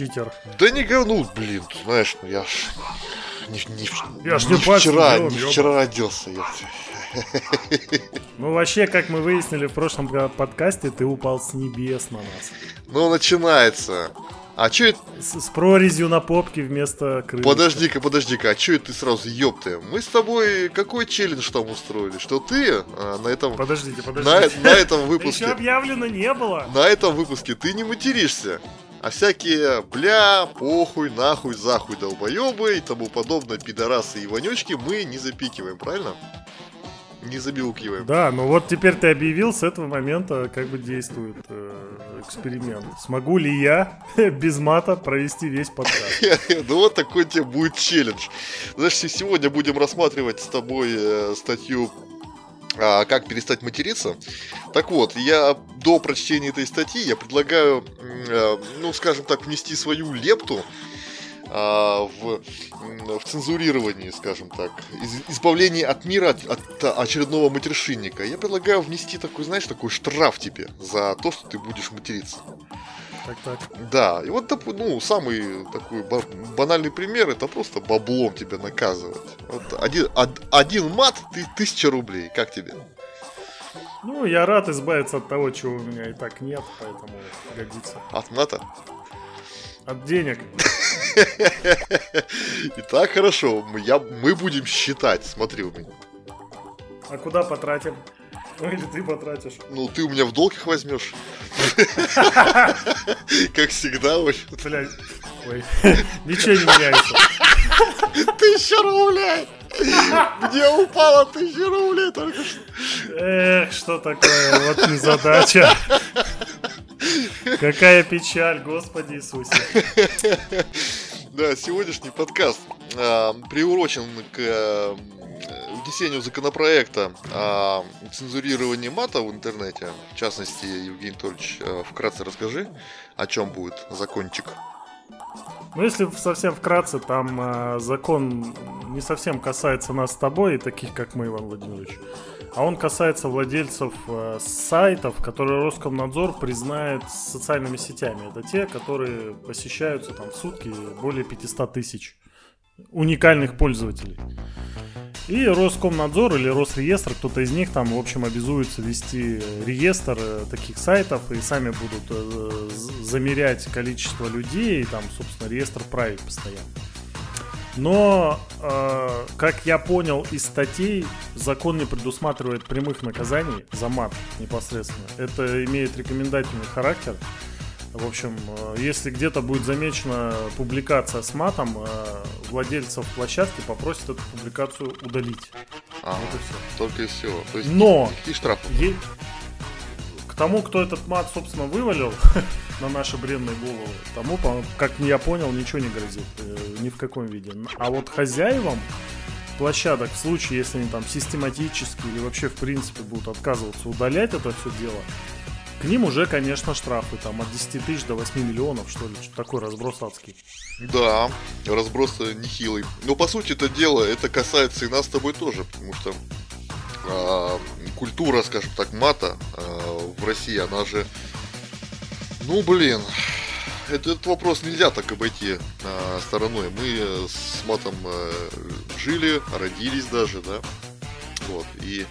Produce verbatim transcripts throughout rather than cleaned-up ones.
читер. Да не говнул, блин, ты знаешь, ну я ж... Не, не, я ж не, не вчера, делал, не вчера родился я. Ну вообще, как мы выяснили в прошлом подкасте, ты упал с небес на нас. Ну начинается. А чё это... С, с прорезью на попке вместо крылья. Подожди-ка, подожди-ка, а чё это ты сразу, ёпты? Мы с тобой какой челлендж там устроили? Что ты а, на этом... Подождите, подождите. На, на этом выпуске... Ещё объявлено не было. На этом выпуске ты не материшься. А всякие бля, похуй, нахуй, захуй, долбоёбы и тому подобное, пидорасы и вонючки мы не запикиваем, правильно? Не забилкиваем. Да, ну вот теперь ты объявил, с этого момента как бы действует э, эксперимент. Смогу ли я без мата провести весь подкаст? Ну вот такой тебе будет челлендж. Знаешь, сегодня будем рассматривать с тобой статью «Как перестать материться». Так вот, я до прочтения этой статьи я предлагаю, ну скажем так, внести свою лепту В, в цензурировании, скажем так, из, избавлении от мира от, от очередного матершинника. Я предлагаю внести такой, знаешь, такой штраф тебе за то, что ты будешь материться. Так, так. Да, и вот, ну, самый такой банальный пример, это просто баблом тебя наказывать. Вот один, од, один мат, ты тысяча рублей, как тебе? Ну, я рад избавиться от того, чего у меня и так нет, поэтому годится. От мата? От денег. Итак, хорошо, мы, я, мы будем считать, смотри у меня. А куда потратим? Ну или ты потратишь? Ну ты у меня в долг их возьмешь. Как всегда, ой. Блядь, ой, ничего не меняется. Тысяча рублей! Где упало тысяча рублей только что? Эх, что такое, вот незадача. Какая печаль, Господи Иисусе. Да, сегодняшний подкаст э, приурочен к э, внесению законопроекта о цензурировании мата в интернете. В частности, Евгений Анатольевич, э, вкратце расскажи, о чем будет закончик. Ну, если совсем вкратце, там э, закон не совсем касается нас с тобой и таких, как мы, Иван Владимирович. А он касается владельцев э, сайтов, которые Роскомнадзор признает социальными сетями. Это те, которые посещаются там в сутки более пятьсот тысяч уникальных пользователей. И Роскомнадзор или Росреестр, кто-то из них там, в общем, обязуется вести реестр таких сайтов и сами будут замерять количество людей и там, собственно, реестр править постоянно. Но, э, как я понял из статей, закон не предусматривает прямых наказаний за мат непосредственно. Это имеет рекомендательный характер. В общем, если где-то будет замечена публикация с матом, владельцев площадки попросят эту публикацию удалить. А, вот и все. Только и всего. То есть но и штрафы. Е- к тому, кто этот мат, собственно, вывалил на наши бренные головы, тому, как я понял, ничего не грозит. Ни в каком виде. А вот хозяевам площадок, в случае, если они там систематически или вообще в принципе будут отказываться удалять это все дело, к ним уже, конечно, штрафы, там, от десяти тысяч до восьми миллионов, что ли, что такой разброс адский. Да, разброс нехилый. Но, по сути, это дело, это касается и нас с тобой тоже, потому что э, культура, скажем так, мата э, в России, она же, ну, блин, это, этот вопрос нельзя так обойти э, стороной. Мы с матом э, жили, родились даже, да, вот, и...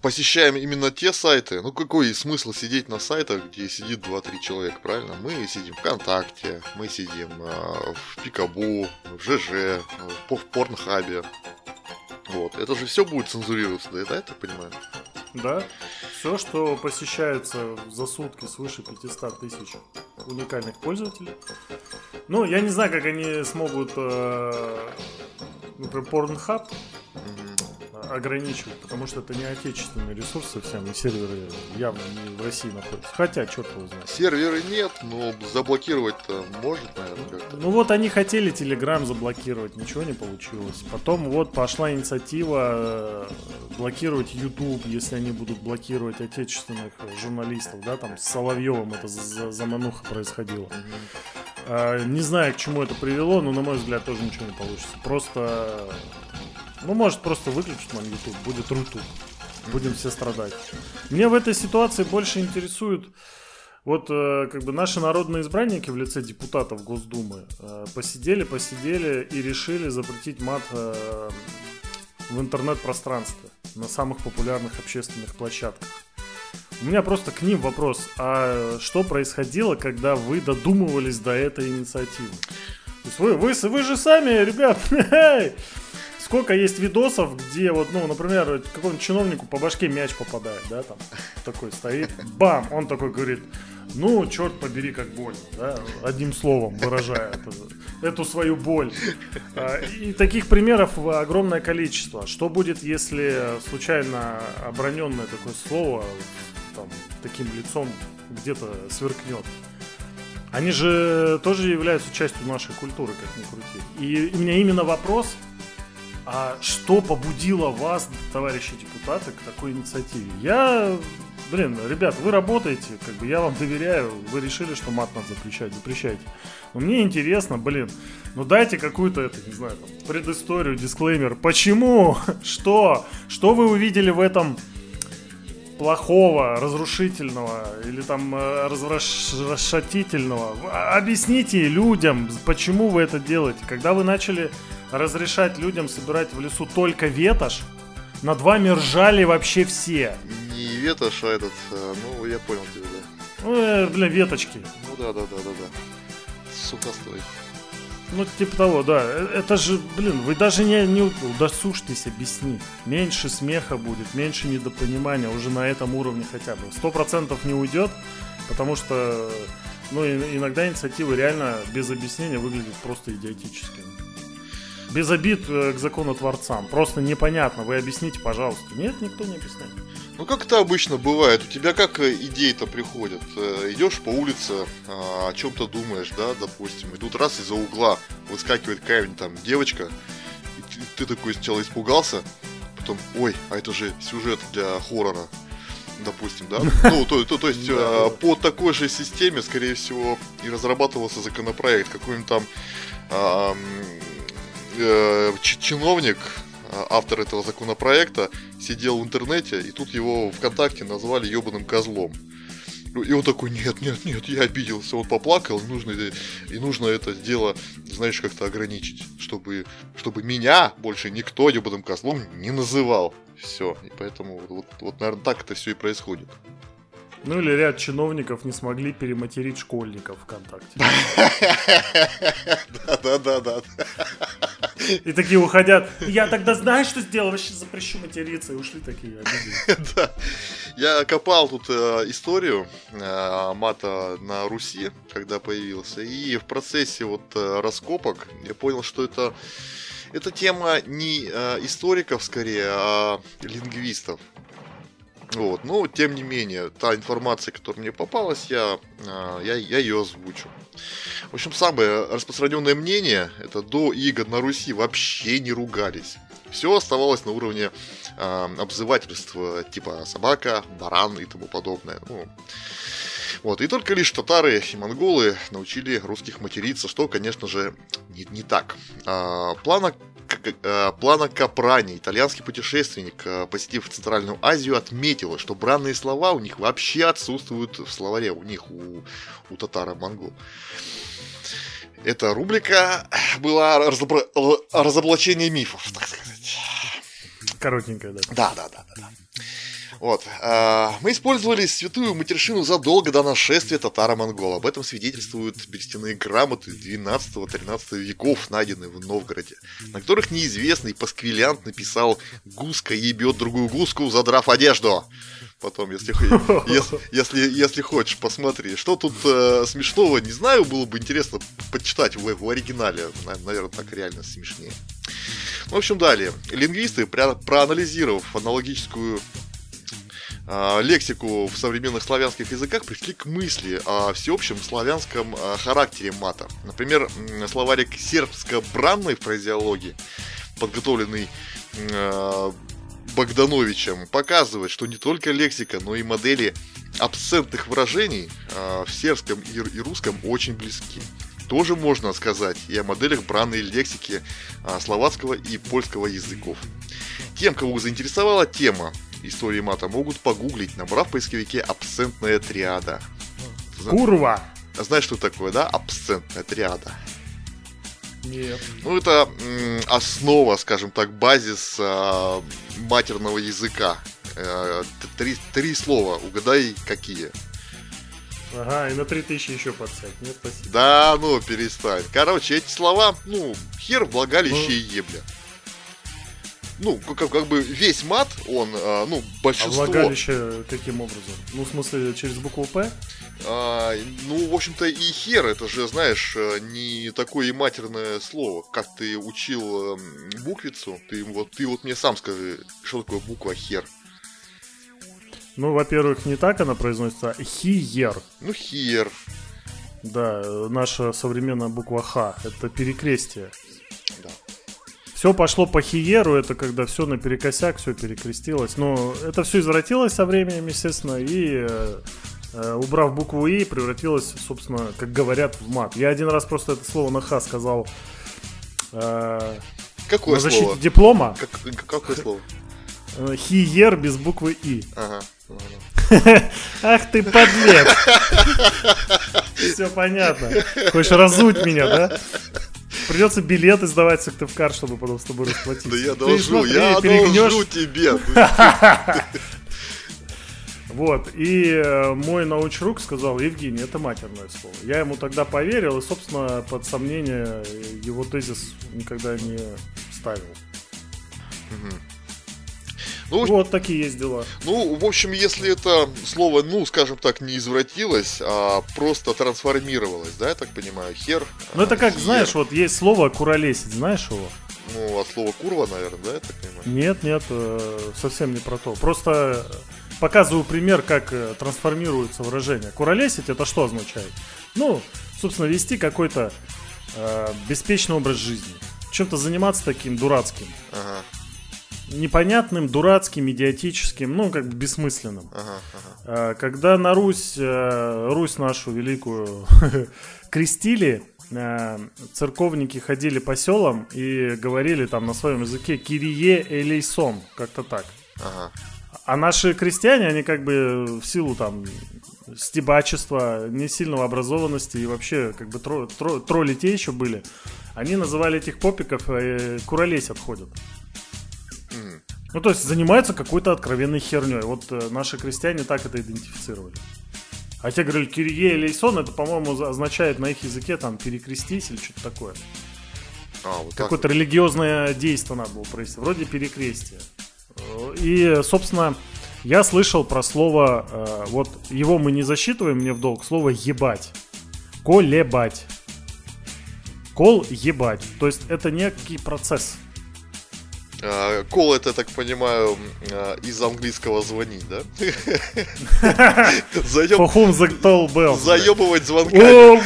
Посещаем именно те сайты. Ну какой смысл сидеть на сайтах, где сидит два-три человека, правильно? Мы сидим в ВКонтакте, мы сидим э, в Пикабу, в ЖЖ, в, в Порнхабе. Вот. Это же все будет цензурироваться, да, да, я так понимаю? Да. Все, что посещается за сутки свыше пятьсот тысяч уникальных пользователей. Ну, я не знаю, как они смогут, э, например, Порнхаб ограничивать, потому что это не отечественные ресурсы совсем, и серверы явно не в России находятся. Хотя, черт его знает. Серверы нет, но заблокировать-то может, наверное, как-то. Ну вот они хотели Telegram заблокировать, ничего не получилось. Потом вот пошла инициатива блокировать YouTube, если они будут блокировать отечественных журналистов, да, там с Соловьевым это замануха происходила. Mm-hmm. Не знаю, к чему это привело, но, на мой взгляд, тоже ничего не получится. Просто... Ну, может, просто выключить нам YouTube, будет Рутуб, будем все страдать. Меня в этой ситуации больше интересует Вот как бы наши народные избранники в лице депутатов Госдумы посидели, посидели и решили запретить мат в интернет-пространстве на самых популярных общественных площадках. У меня просто к ним вопрос, а что происходило, когда вы додумывались до этой инициативы? То есть вы, вы, вы же сами, ребят, сколько есть видосов, где вот, ну, например, какому-нибудь чиновнику по башке мяч попадает, да, там, такой стоит, бам, он такой говорит, ну, черт побери, как больно, да, одним словом выражая это, эту свою боль. И таких примеров огромное количество. Что будет, если случайно оброненное такое слово там, таким лицом где-то сверкнет? Они же тоже являются частью нашей культуры, как ни крути. И у меня именно вопрос, а что побудило вас, товарищи депутаты, к такой инициативе? Я... Блин, ребят, вы работаете, как бы я вам доверяю, вы решили, что мат надо запрещать, запрещайте. Но мне интересно, блин, ну дайте какую-то, это, не знаю, там, предысторию, дисклеймер. Почему? Что? Что вы увидели в этом плохого, разрушительного или там разрушительного? Объясните людям, почему вы это делаете. Когда вы начали разрешать людям собирать в лесу только ветошь, над вами ржали вообще все. Не ветошь, а этот, ну я понял тебя, да. Ну, э, бля, веточки. Ну да, да, да, да, да. Сухостой. Ну, типа того, да. Это же, блин, вы даже не, не удосужьтесь объяснить. Меньше смеха будет, меньше недопонимания уже на этом уровне хотя бы. Сто процентов не уйдет, потому что, ну, иногда инициативы реально без объяснения выглядят просто идиотически. Без обид к законотворцам. Просто непонятно. Вы объясните, пожалуйста. Нет, никто не объясняет. Ну, как это обычно бывает. У тебя как идеи-то приходят? Идешь по улице, о чем-то думаешь, да, допустим. И тут раз из-за угла выскакивает какая-нибудь там девочка. И ты такой сначала испугался. Потом, ой, а это же сюжет для хоррора. Допустим, да? Ну, то, то, то есть, э, по такой же системе, скорее всего, и разрабатывался законопроект. Какой-нибудь там... Э, чиновник, автор этого законопроекта, сидел в интернете, и тут его ВКонтакте назвали ебаным козлом. И он такой, нет, нет, нет, я обиделся. Он поплакал, и нужно, и нужно это дело, знаешь, как-то ограничить, чтобы, чтобы меня больше никто ебаным козлом не называл. Все, и поэтому вот, вот, наверное, так это все и происходит. Ну или ряд чиновников не смогли перематерить школьников ВКонтакте. Да-да-да-да. И такие уходят. Я тогда знаешь, что сделал? Вообще запрещу материться. И ушли такие. Да. Я копал тут историю мата на Руси, когда появился. И в процессе вот раскопок я понял, что это... Это тема не историков, скорее, а лингвистов. Вот, но тем не менее, та информация, которая мне попалась, я, я, я ее озвучу. В общем, самое распространенное мнение, это до игр на Руси вообще не ругались. Все оставалось на уровне э, обзывательств типа собака, баран и тому подобное. Ну, вот, и только лишь татары и монголы научили русских материться, что, конечно же, не, не так. А, плана Плана Капрани, итальянский путешественник, посетив Центральную Азию, отметил, что бранные слова у них вообще отсутствуют в словаре, у них, у, у татар и монгол. Эта рубрика была разобра... разоблачение мифов, так сказать. Коротенькая, да. Да, да, да, да. Вот. Мы использовали святую матершину задолго до нашествия татаро-монголов. Об этом свидетельствуют берестяные грамоты двенадцатого-тринадцатого веков, найденные в Новгороде, на которых неизвестный пасквилянт написал «Гуска ебет другую гуску, задрав одежду». Потом, если, если, если, если хочешь, посмотри. Что тут э, смешного, не знаю, было бы интересно почитать в, в оригинале. Наверное, так реально смешнее. В общем, далее. Лингвисты, проанализировав аналогическую... лексику в современных славянских языках, пришли к мысли о всеобщем славянском характере мата. Например, словарик сербско-бранной фразеологии, подготовленный э, Богдановичем, показывает, что не только лексика, но и модели абсцентных выражений э, в сербском и, и русском очень близки. Тоже можно сказать и о моделях бранной лексики э, словацкого и польского языков. Тем, кого заинтересовала тема, истории мата, могут погуглить, набрав в поисковике «абсцентная триада». Курва. Знаешь, что такое, да? Абсцентная триада. Нет. Ну, это м- основа, скажем так, базис э- матерного языка. Э- три, три слова. Угадай, какие. Ага, и на три тысячи еще подсядь. Нет, спасибо. Да, ну, перестань. Короче, эти слова, ну, хер, влагалище ну... и ебля. Ну, как, как бы весь мат, он, э, ну, большинство... А влагалище каким образом? Ну, в смысле, через букву «П»? А, ну, в общем-то, и хер, это же, знаешь, не такое и матерное слово. Как ты учил э, буквицу, ты вот, ты вот мне сам скажи, что такое буква «хер». Ну, во-первых, не так она произносится, а «хиер». Ну, «хиер». Да, наша современная буква «Х» — это перекрестие. Да. Все пошло по хиеру, это когда все наперекосяк, все перекрестилось. Но это все извратилось со временем, естественно, и э, убрав букву «и», превратилось, собственно, как говорят, в мат. Я один раз просто это слово на «х» сказал. Э, Какое на защите слово? Диплома. Как, какое слово? Хиер без буквы «и». Ага. Ах ты подлец! Все понятно. Хочешь разуть меня, да? Придется билеты сдавать в Сыктывкар, чтобы потом с тобой расплатиться. Да я должу, я должу тебе. Вот, и мой научрук сказал: Евгений, это матерное слово. Я ему тогда поверил и, собственно, под сомнение его тезис никогда не ставил. Ну, вот такие есть дела. Ну, в общем, если это слово, ну, скажем так, не извратилось, а просто трансформировалось, да, я так понимаю, хер. Ну, это как, хер. Знаешь, вот есть слово «куролесить», знаешь его? Ну, от слова «курва», наверное, да, я так понимаю? Нет, нет, совсем не про то. Просто показываю пример, как трансформируется выражение. «Куролесить» — это что означает? Ну, собственно, вести какой-то э, беспечный образ жизни. Чем-то заниматься таким дурацким. Ага. Непонятным, дурацким, идиотическим, ну, как бы бессмысленным. Ага, ага. Когда на Русь, Русь нашу великую крестили, церковники ходили по селам и говорили там на своем языке «кирие элейсон», как-то так. Ага. А наши крестьяне, они как бы в силу там стебачества, несильного образованности и вообще как бы тро- тро- тролли те еще были, они называли этих попиков «куролесь отходят». Ну, то есть занимаются какой-то откровенной херней. Вот э, наши крестьяне так это идентифицировали. А те говорили, «кирие элейсон» — это, по-моему, означает на их языке там «перекрестись» или что-то такое. А, вот какое-то вот религиозное действие надо было провести, вроде перекрестия. И, собственно, я слышал про слово, э, вот его мы не засчитываем мне в долг, слово «ебать». «Колебать». «Кол ебать». То есть это некий процесс. Кол — это, так понимаю, из английского «звонить», да? Заебывать звонками.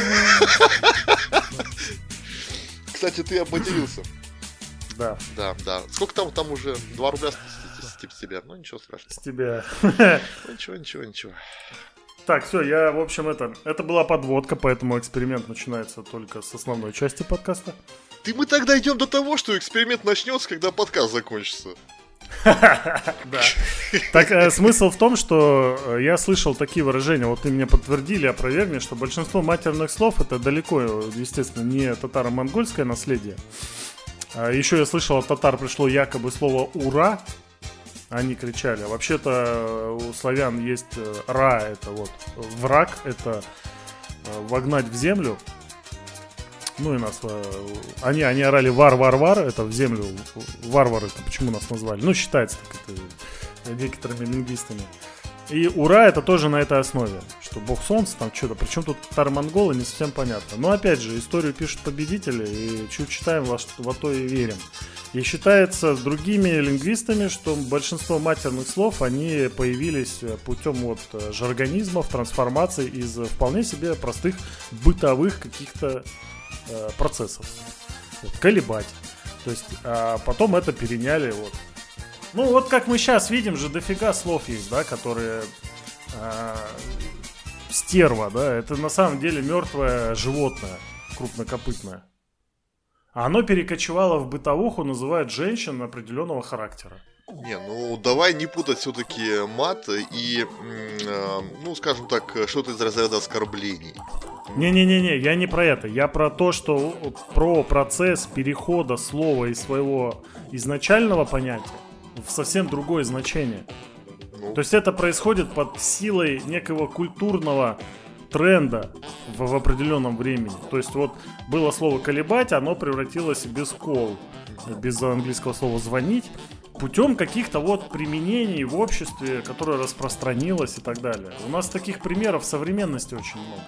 Кстати, ты обматерился. Да. Да, да. Сколько там там уже? Два рубля с тебя. Ну, ничего страшного. С тебя. Ничего, ничего, ничего. Так, все, я, в общем, это... Это была подводка, поэтому эксперимент начинается только с основной части подкаста. Ты мы тогда идем до того, что эксперимент начнется, когда подкаст закончится. Да. Так, смысл в том, что я слышал такие выражения, вот ты меня подтвердили, опровергли, что большинство матерных слов — это далеко, естественно, не татаро-монгольское наследие. Еще я слышал, от татар пришло якобы слово «ура», они кричали. Вообще-то у славян есть «ра», это вот враг, это вогнать в землю. Ну и нас, они, они орали «вар-вар-вар», это в землю, варвары, почему нас назвали, ну считается так это некоторыми лингвистами. И «ура» это тоже на этой основе, что бог солнца там что-то, причем тут татар-монголы не совсем понятно. Но опять же, историю пишут победители, и чуть читаем, во, во то и верим. И считается другими лингвистами, что большинство матерных слов, они появились путем вот жаргонизмов, трансформаций из вполне себе простых бытовых каких-то процессов. Вот, колебать. То есть, а потом это переняли. Вот. Ну, вот как мы сейчас видим, же дофига слов есть, да, которые а, стерва, да, это на самом деле мертвое животное, крупнокопытное. А оно перекочевало в бытовуху, называют женщин определенного характера. Не, ну давай не путать все-таки мат и, э, ну скажем так, что-то из разряда оскорблений. Не-не-не, я не про это, я про то, что про процесс перехода слова из своего изначального понятия в совсем другое значение. Ну. То есть это происходит под силой некого культурного тренда в, в определенном времени. То есть вот было слово «колебать», оно превратилось в без call, без английского слова «звонить», путем каких-то вот применений в обществе, которое распространилось и так далее. У нас таких примеров в современности очень много.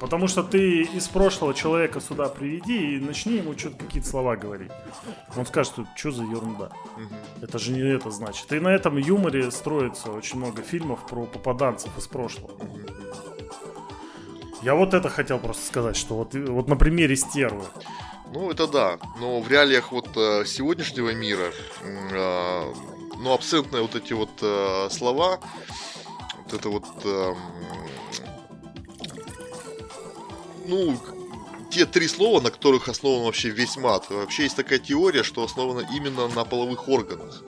Потому что ты из прошлого человека сюда приведи и начни ему что-то какие-то слова говорить. Он скажет, что, что за ерунда. Угу. Это же не это значит. И на этом юморе строится очень много фильмов про попаданцев из прошлого. Угу. Я вот это хотел просто сказать, что вот, вот на примере стервы. Ну, это да, но в реалиях вот э, сегодняшнего мира, э, ну, абсентные вот эти вот э, слова, вот это вот, э, ну, те три слова, на которых основан вообще весь мат. Вообще есть такая теория, что основана именно на половых органах.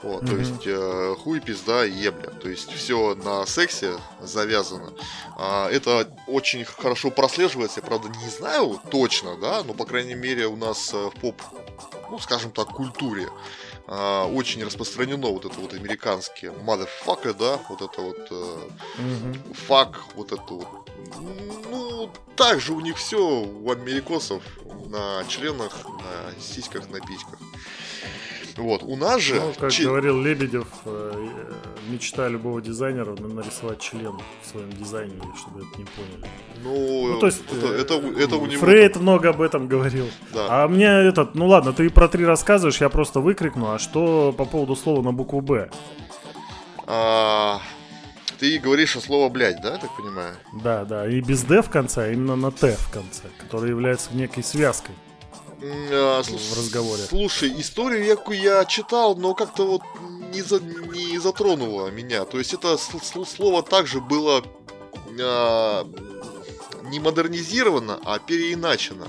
Вот, mm-hmm. То есть э, хуй, пизда, ебля. То есть все на сексе завязано. А, это очень хорошо прослеживается. Я, правда, не знаю точно, да, но, по крайней мере, у нас в поп, ну, скажем так, культуре а, очень распространено вот это вот американские motherfucker, да, вот это вот э, mm-hmm. fuck, вот это вот. Ну, также у них все у америкосов на членах, на сиськах, на письках. Вот, у нас же... Ну, как Ч... говорил Лебедев, мечта любого дизайнера нарисовать член в своем дизайне, чтобы это не поняли. Ну, ну то есть, это, это, это у него... Фрейд много об этом говорил. Да. А мне этот, ну ладно, ты про три рассказываешь, я просто выкрикну. А что по поводу слова на букву «Б»? А, ты говоришь о слове «блядь», да, так понимаю? Да, да, и без «Д» в конце, а именно на «Т» в конце, которая является некой связкой. А, в разговоре. Слушай, историю якую я читал, но как-то вот не, за, не затронуло меня. То есть это с- с- слово также было а, не модернизировано, а переиначено.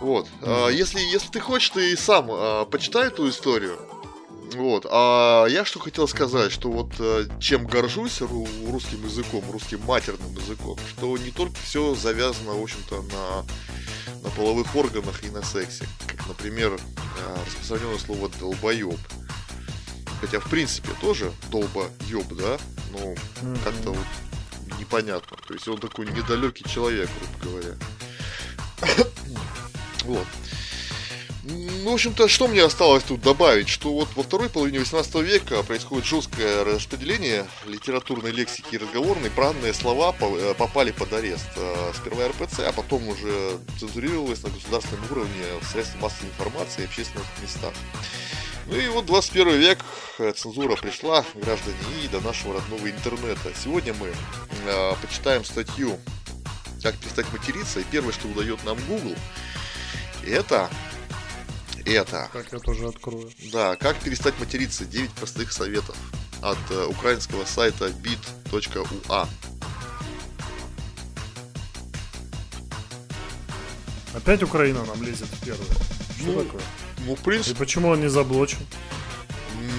Вот. Mm-hmm. А, если, если ты хочешь, ты сам а, почитай эту историю. Вот. А я что хотел сказать, что вот чем горжусь ру- русским языком, русским матерным языком, что не только все завязано, в общем-то, на... на половых органах и на сексе. Как, например, распространенное слово «долбоеб». Хотя, в принципе, тоже «долбоеб», да? Но mm-hmm. как-то вот непонятно. То есть он такой недалекий человек, грубо говоря. Вот. Ну, в общем-то, что мне осталось тут добавить? Что вот во второй половине восемнадцатого века происходит жесткое распределение литературной лексики и разговорной. Правильные слова попали под арест. Сперва эр пэ цэ, а потом уже цензурировалось на государственном уровне в средствах массовой информации и общественных местах. Ну и вот двадцать первый век, цензура пришла, граждане, и до нашего родного интернета. Сегодня мы э, почитаем статью «Как перестать материться», и первое, что выдает нам Google, это... Это. Как я тоже открою. Да, как перестать материться. девять простых советов от э, украинского сайта бит точка уа. Опять Украина нам лезет в первую. Что ну, такое? Ну, в принципе. И почему он не заблочен?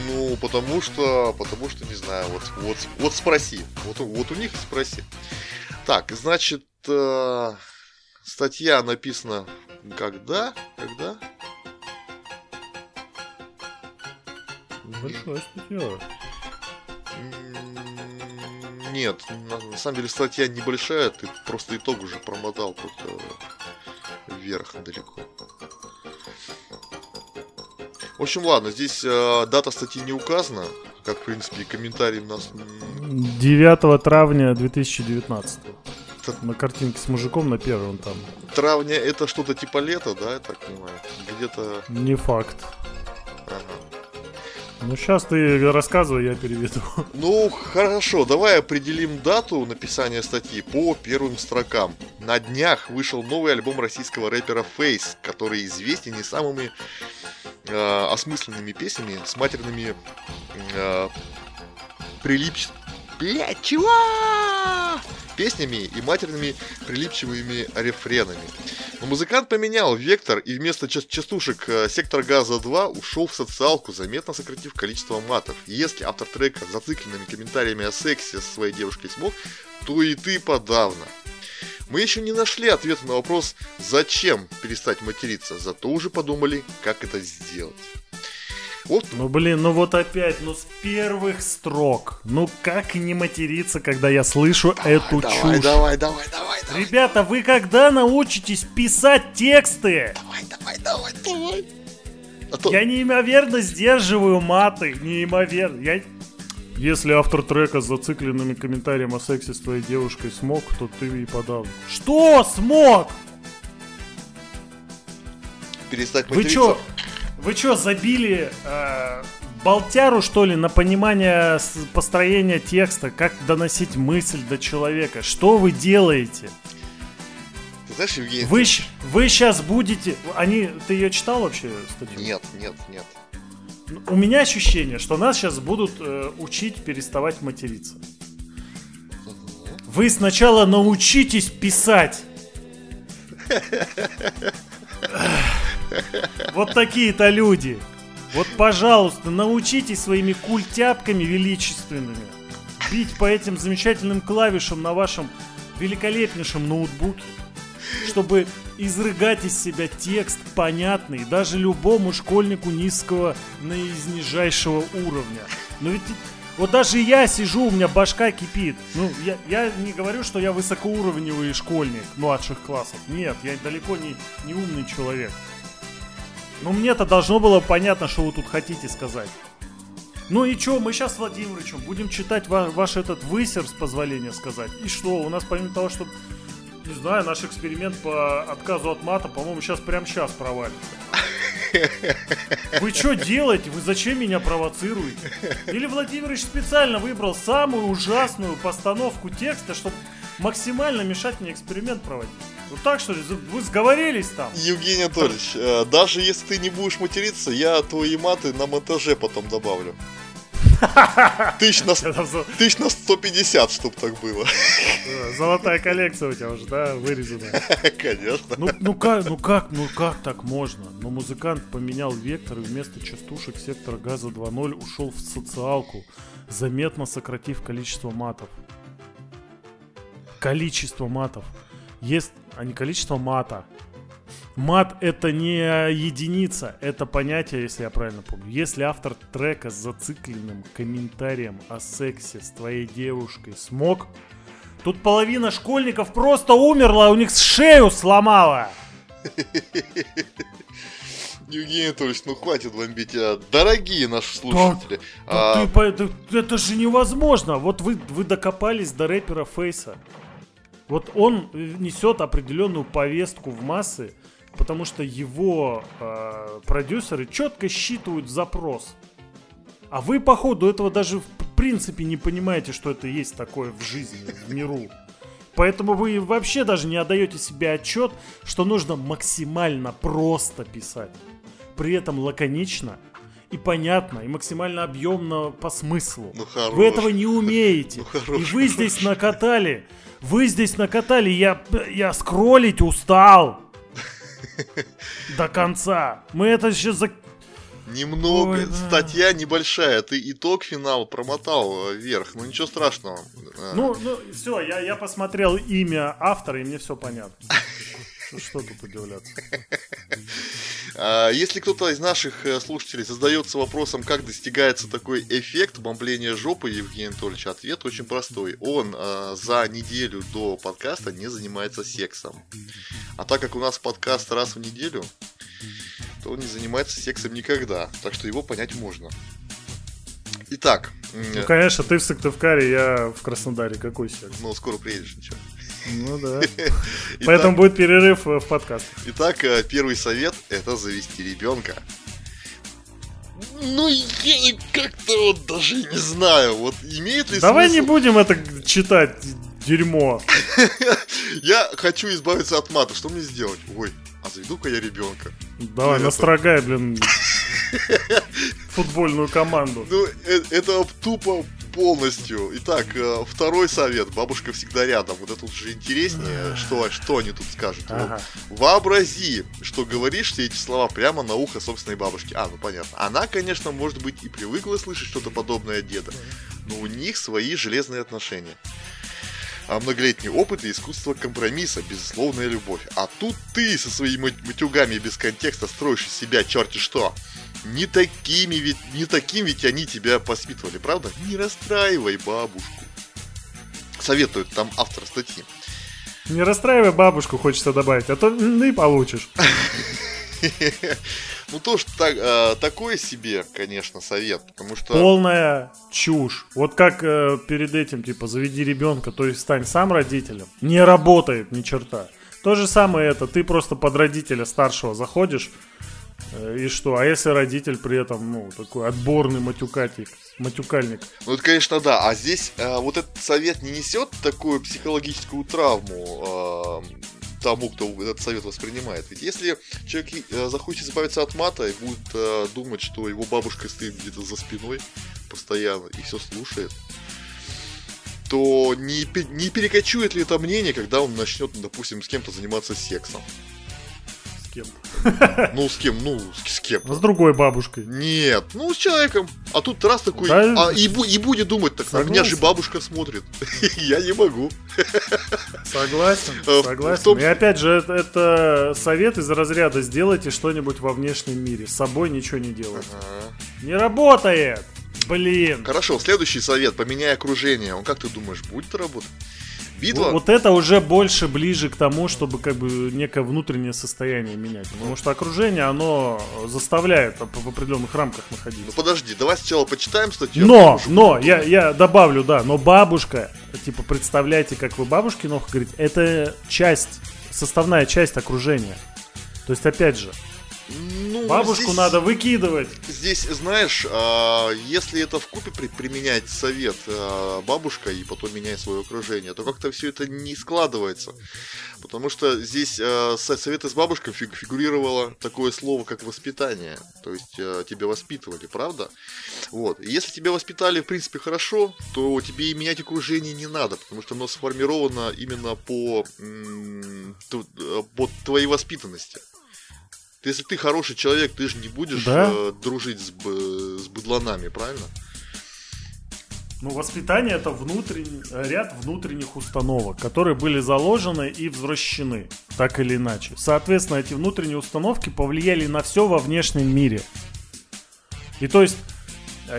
Ну, потому что, потому что не знаю. Вот, вот, вот спроси. Вот, вот у них и спроси. Так, значит, э, статья написана когда? Когда? Большая статья. Нет, на, на самом деле статья небольшая, ты просто итог уже промотал просто вверх далеко. В общем, ладно, здесь э, дата статьи не указана, как, в принципе, и комментарий у нас... девятого травня две тысячи девятнадцатого. Это... На картинке с мужиком на первом там. Травня это что-то типа лета, да, я так понимаю? Где-то... Не факт. Ага. Ну, сейчас ты рассказывай, я переведу. Ну, хорошо, давай определим дату написания статьи по первым строкам. На днях вышел новый альбом российского рэпера Face, который известен не самыми э, осмысленными песнями, с матерными э, прилипчивыми... Блядь, чего? «А-а-а!» песнями и матерными прилипчивыми рефренами. Но музыкант поменял вектор и вместо частушек «Сектор Газа два» ушел в социалку, заметно сократив количество матов. И если автор трека с зацикленными комментариями о сексе со своей девушкой смог, то и ты подавно. Мы еще не нашли ответа на вопрос «Зачем перестать материться?», зато уже подумали, как это сделать. Вот. Ну блин, ну вот опять, ну с первых строк. Ну как не материться, когда я слышу давай, эту давай, чушь? Давай, давай, давай, давай. Ребята, вы когда научитесь писать тексты? Давай, давай, давай, давай. А то... Я неимоверно сдерживаю маты, неимоверно. Я... Если автор трека с зацикленными комментариями о сексе с твоей девушкой смог, то ты и подавно. Что смог? Перестать материться. Вы чё? Вы чё, забили э, болтяру, что ли, на понимание построения текста, как доносить мысль до человека? Что вы делаете? Ты знаешь, Евгений... Вы, вы сейчас будете... Они... Ты ее читал вообще, статью? Нет, нет, нет. У меня ощущение, что нас сейчас будут э, учить переставать материться. Угу. Вы сначала научитесь писать. Вот такие-то люди. Вот, пожалуйста, научитесь своими культяпками величественными бить по этим замечательным клавишам на вашем великолепнейшем ноутбуке, чтобы изрыгать из себя текст понятный даже любому школьнику низкого наизнижайшего уровня. Но ведь вот даже я сижу, у меня башка кипит. Ну, я, я не говорю, что я высокоуровневый школьник младших классов. Нет, я далеко не, не умный человек. Ну, мне-то должно было понятно, что вы тут хотите сказать. Ну и что, мы сейчас с Владимировичем будем читать ваш, ваш этот высер, с позволения сказать. И что, у нас помимо того, что, не знаю, наш эксперимент по отказу от мата, по-моему, сейчас прямо сейчас провалится. Вы что делаете? Вы зачем меня провоцируете? Или Владимирович специально выбрал самую ужасную постановку текста, чтобы максимально мешать мне эксперимент проводить? Вот так, что ли? Вы сговорились там? Евгений Анатольевич, даже если ты не будешь материться, я твои маты на монтаже потом добавлю. Тысяч на, тысяч на сто пятьдесят, чтоб так было. Золотая коллекция у тебя уже, да, вырезанная? Конечно. Ну, ну, как, ну, как, ну как так можно? Но музыкант поменял вектор и вместо частушек «Сектор Газа два ноль» ушел в социалку, заметно сократив количество матов. Количество матов. Есть... а не количество мата. Мат — это не единица, это понятие, если я правильно помню. Если автор трека с зацикленным комментарием о сексе с твоей девушкой смог, тут половина школьников просто умерла, у них шею сломала. Евгений Анатольевич, ну хватит ломбить, дорогие наши слушатели. Да, а... ты, ты, это же невозможно. Вот вы, вы докопались до рэпера Фейса. Вот он несет определенную повестку в массы, потому что его э, продюсеры четко считывают запрос. А вы, походу, этого даже в принципе не понимаете, что это есть такое в жизни, в миру. Поэтому вы вообще даже не отдаете себе отчет, что нужно максимально просто писать. При этом лаконично и понятно, и максимально объемно по смыслу. Ну, хорош. Вы этого не умеете. Ну, хорош, и вы хорош. здесь накатали... Вы здесь накатали, я, я скроллить устал до конца. Мы это сейчас за... Немного, Ой, да. статья небольшая, ты итог финал промотал вверх, ну ничего страшного. Ну, ну все, я, я посмотрел имя автора, и мне все понятно. Что тут удивляться? Если кто-то из наших слушателей задается вопросом, как достигается такой эффект бомбления жопы, Евгений Анатольевич, ответ очень простой. Он э, за неделю до подкаста не занимается сексом. А так как у нас подкаст раз в неделю, то он не занимается сексом никогда. Так что его понять можно. Итак. Ну, конечно, ты в Сыктывкаре, я в Краснодаре. Какой секс? Ну, скоро приедешь, ничего. Ну да. Поэтому будет перерыв в подкаст. Итак, первый совет — это завести ребенка. Ну, я как-то вот даже не знаю, вот имеет ли Давай смысл... не будем это читать, дерьмо. Я хочу избавиться от мата, что мне сделать? Ой, а заведу-ка я ребенка. Давай, ну, настрогай, это... блин, футбольную команду. Ну, это тупо полностью. Итак, второй совет. Бабушка всегда рядом. Вот это уже интереснее, что, что они тут скажут. Ага. Вот. Вообрази, что говоришь все эти слова прямо на ухо собственной бабушки. А, ну понятно. Она, конечно, может быть и привыкла слышать что-то подобное от деда, но у них свои железные отношения. А многолетний опыт и искусство компромисса, безусловная любовь. А тут ты со своими матюгами без контекста строишь из себя черти что. Не такими ведь, не таким ведь они тебя воспитывали, правда? Не расстраивай бабушку. Советует там автор статьи. Не расстраивай бабушку, хочется добавить, а то ты получишь. Ну тоже так, э, такое себе, конечно, совет, потому что... Полная чушь. Вот как э, перед этим, типа, заведи ребенка, то есть стань сам родителем. Не работает ни черта. То же самое это, ты просто под родителя старшего заходишь, э, и что? А если родитель при этом, ну, такой отборный матюкатик, матюкальник? Ну, это, конечно, да. А здесь э, вот этот совет не несет такую психологическую травму, э, тому, кто этот совет воспринимает. Ведь если человек э, захочет избавиться от мата и будет э, думать, что его бабушка стоит где-то за спиной постоянно и все слушает, то не, не перекочует ли это мнение, когда он начнет, допустим, с кем-то заниматься сексом? С кем-то? Ну, с кем? Ну, с, с кем-то. С другой бабушкой. Нет, ну, с человеком. А тут раз такой... Да? А, и, и будет думать, так на меня же бабушка смотрит. Я не могу. Согласен, согласен. Том... И опять же, это, это совет из разряда «сделайте что-нибудь во внешнем мире». С собой ничего не делайте. Ага. Не работает! Блин! Хорошо, следующий совет. Поменяй окружение. Он, как ты думаешь, будет работать? Битва? Вот, вот это уже больше ближе к тому, чтобы как бы некое внутреннее состояние менять. Потому что окружение, оно заставляет в определенных рамках находиться. Ну подожди, давай сначала почитаем статью. Но, но, я, я добавлю, да, но бабушка, типа, представляете, как вы бабушке ног, говорит, это часть, составная часть окружения. То есть, опять же, ну, бабушку здесь, надо выкидывать. Здесь, знаешь, если это вкупе применять совет бабушка и потом менять свое окружение, то как-то все это не складывается. Потому что здесь советы с бабушкой фигурировало такое слово, как воспитание. То есть тебя воспитывали, правда? Вот. И если тебя воспитали, в принципе, хорошо, то тебе и менять окружение не надо, потому что оно сформировано именно по, по твоей воспитанности. Если ты хороший человек, ты же не будешь, да, э, дружить с, б, с быдланами, правильно? Ну, воспитание – это внутренний, ряд внутренних установок, которые были заложены и возвращены, так или иначе. Соответственно, эти внутренние установки повлияли на все во внешнем мире. И то есть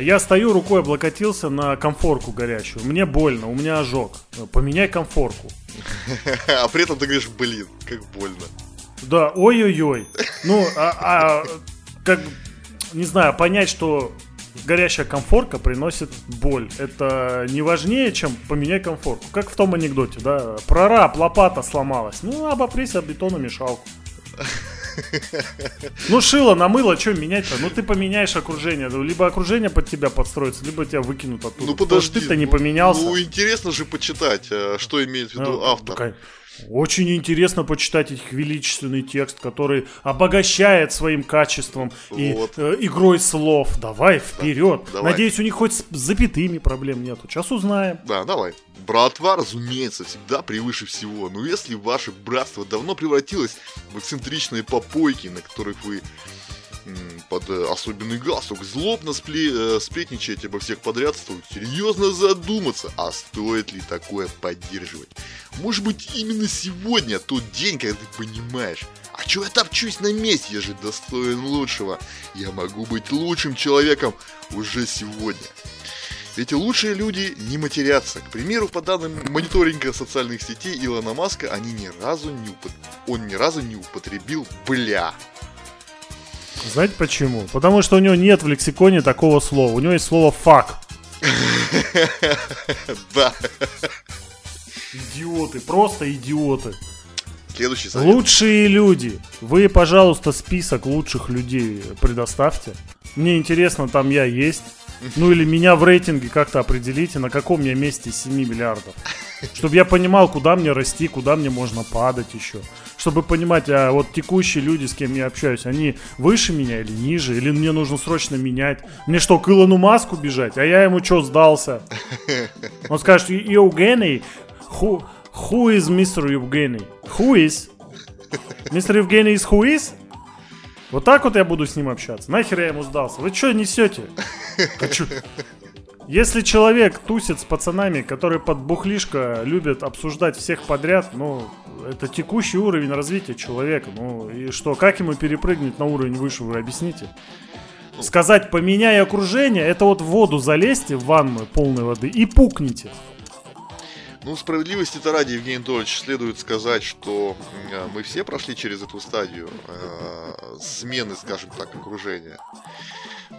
я стою, рукой облокотился на комфорку горячую. Мне больно, у меня ожог. Поменяй комфорку. А при этом ты говоришь, блин, как больно. Да, ой-ой-ой. Ну, а, а как, не знаю, понять, что горящая комфорка приносит боль. Это не важнее, чем поменяй комфорку. Как в том анекдоте, да? Прораб, лопата сломалась. Ну, обопрись об бетономешалку. Ну, шило намыло, что менять-то? Ну, ты поменяешь окружение. Либо окружение под тебя подстроится, либо тебя выкинут оттуда. Ну, подожди. Потому что ты-то не поменялся. Ну, интересно же почитать, что имеет в виду автор. Такая... Очень интересно почитать их величественный текст, который обогащает своим качеством и вот. э, игрой слов. Давай вперед. Давай. Надеюсь, у них хоть с запятыми проблем нету. Сейчас узнаем. Да, давай. Братва, разумеется, всегда превыше всего. Но если ваше братство давно превратилось в эксцентричные попойки, на которых вы м- под э, особенный галстук злобно спле- э, сплетничаете обо всех подряд, стоит серьезно задуматься, а стоит ли такое поддерживать. Может быть, именно сегодня тот день, когда ты понимаешь, а чё я топчусь на месте, я же достоин лучшего. Я могу быть лучшим человеком уже сегодня. Ведь лучшие люди не матерятся. К примеру, по данным мониторинга социальных сетей Илона Маска, они ни разу не уп... он ни разу не употребил «бля». Знаете почему? Потому что у него нет в лексиконе такого слова. У него есть слово «фак». Да. Идиоты, просто идиоты. Следующий совет. Лучшие люди. Вы, пожалуйста, список лучших людей предоставьте. Мне интересно, там я есть. Ну или меня в рейтинге как-то определите, на каком я месте семь миллиардов. Чтобы я понимал, куда мне расти, куда мне можно падать еще. Чтобы понимать, а вот текущие люди, с кем я общаюсь, они выше меня или ниже? Или мне нужно срочно менять? Мне что, к Илону Маску бежать? А я ему что, сдался? Он скажет: Евгений, who, who is мистер Евгений? Who is? Мистер Евгений is who is? Вот так вот я буду с ним общаться. Нахер я ему сдался? Вы что несете? Хочу... Если человек тусит с пацанами, которые под бухлишко любят обсуждать всех подряд, ну, это текущий уровень развития человека. Ну, и что, как ему перепрыгнуть на уровень выше, вы объясните? Сказать: поменяй окружение, это вот в воду залезьте, в ванну полной воды, и пукните. Ну, справедливости-то ради, Евгений Анатольевич, следует сказать, что мы все прошли через эту стадию э, смены, скажем так, окружения.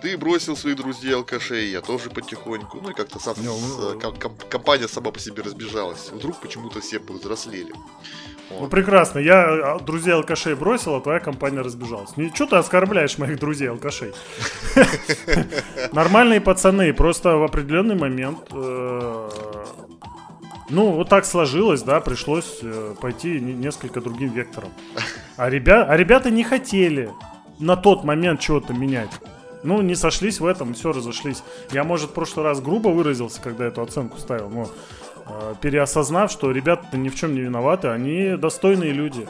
Ты бросил своих друзей-алкашей, я тоже потихоньку. Ну и как-то сам, не, с, ком, ком, компания сама по себе разбежалась. Вдруг почему-то все повзрослели. Вот. Ну прекрасно, я друзей-алкашей бросил, а твоя компания разбежалась. Ничего ты оскорбляешь моих друзей-алкашей. Нормальные пацаны, просто в определенный момент... Ну, вот так сложилось, да, пришлось пойти несколько другим вектором. А, ребя... а ребята не хотели на тот момент чего-то менять. Ну, не сошлись в этом, все, разошлись. Я, может, в прошлый раз грубо выразился, когда эту оценку ставил, но э, переосознав, что ребята-то ни в чем не виноваты, они достойные люди.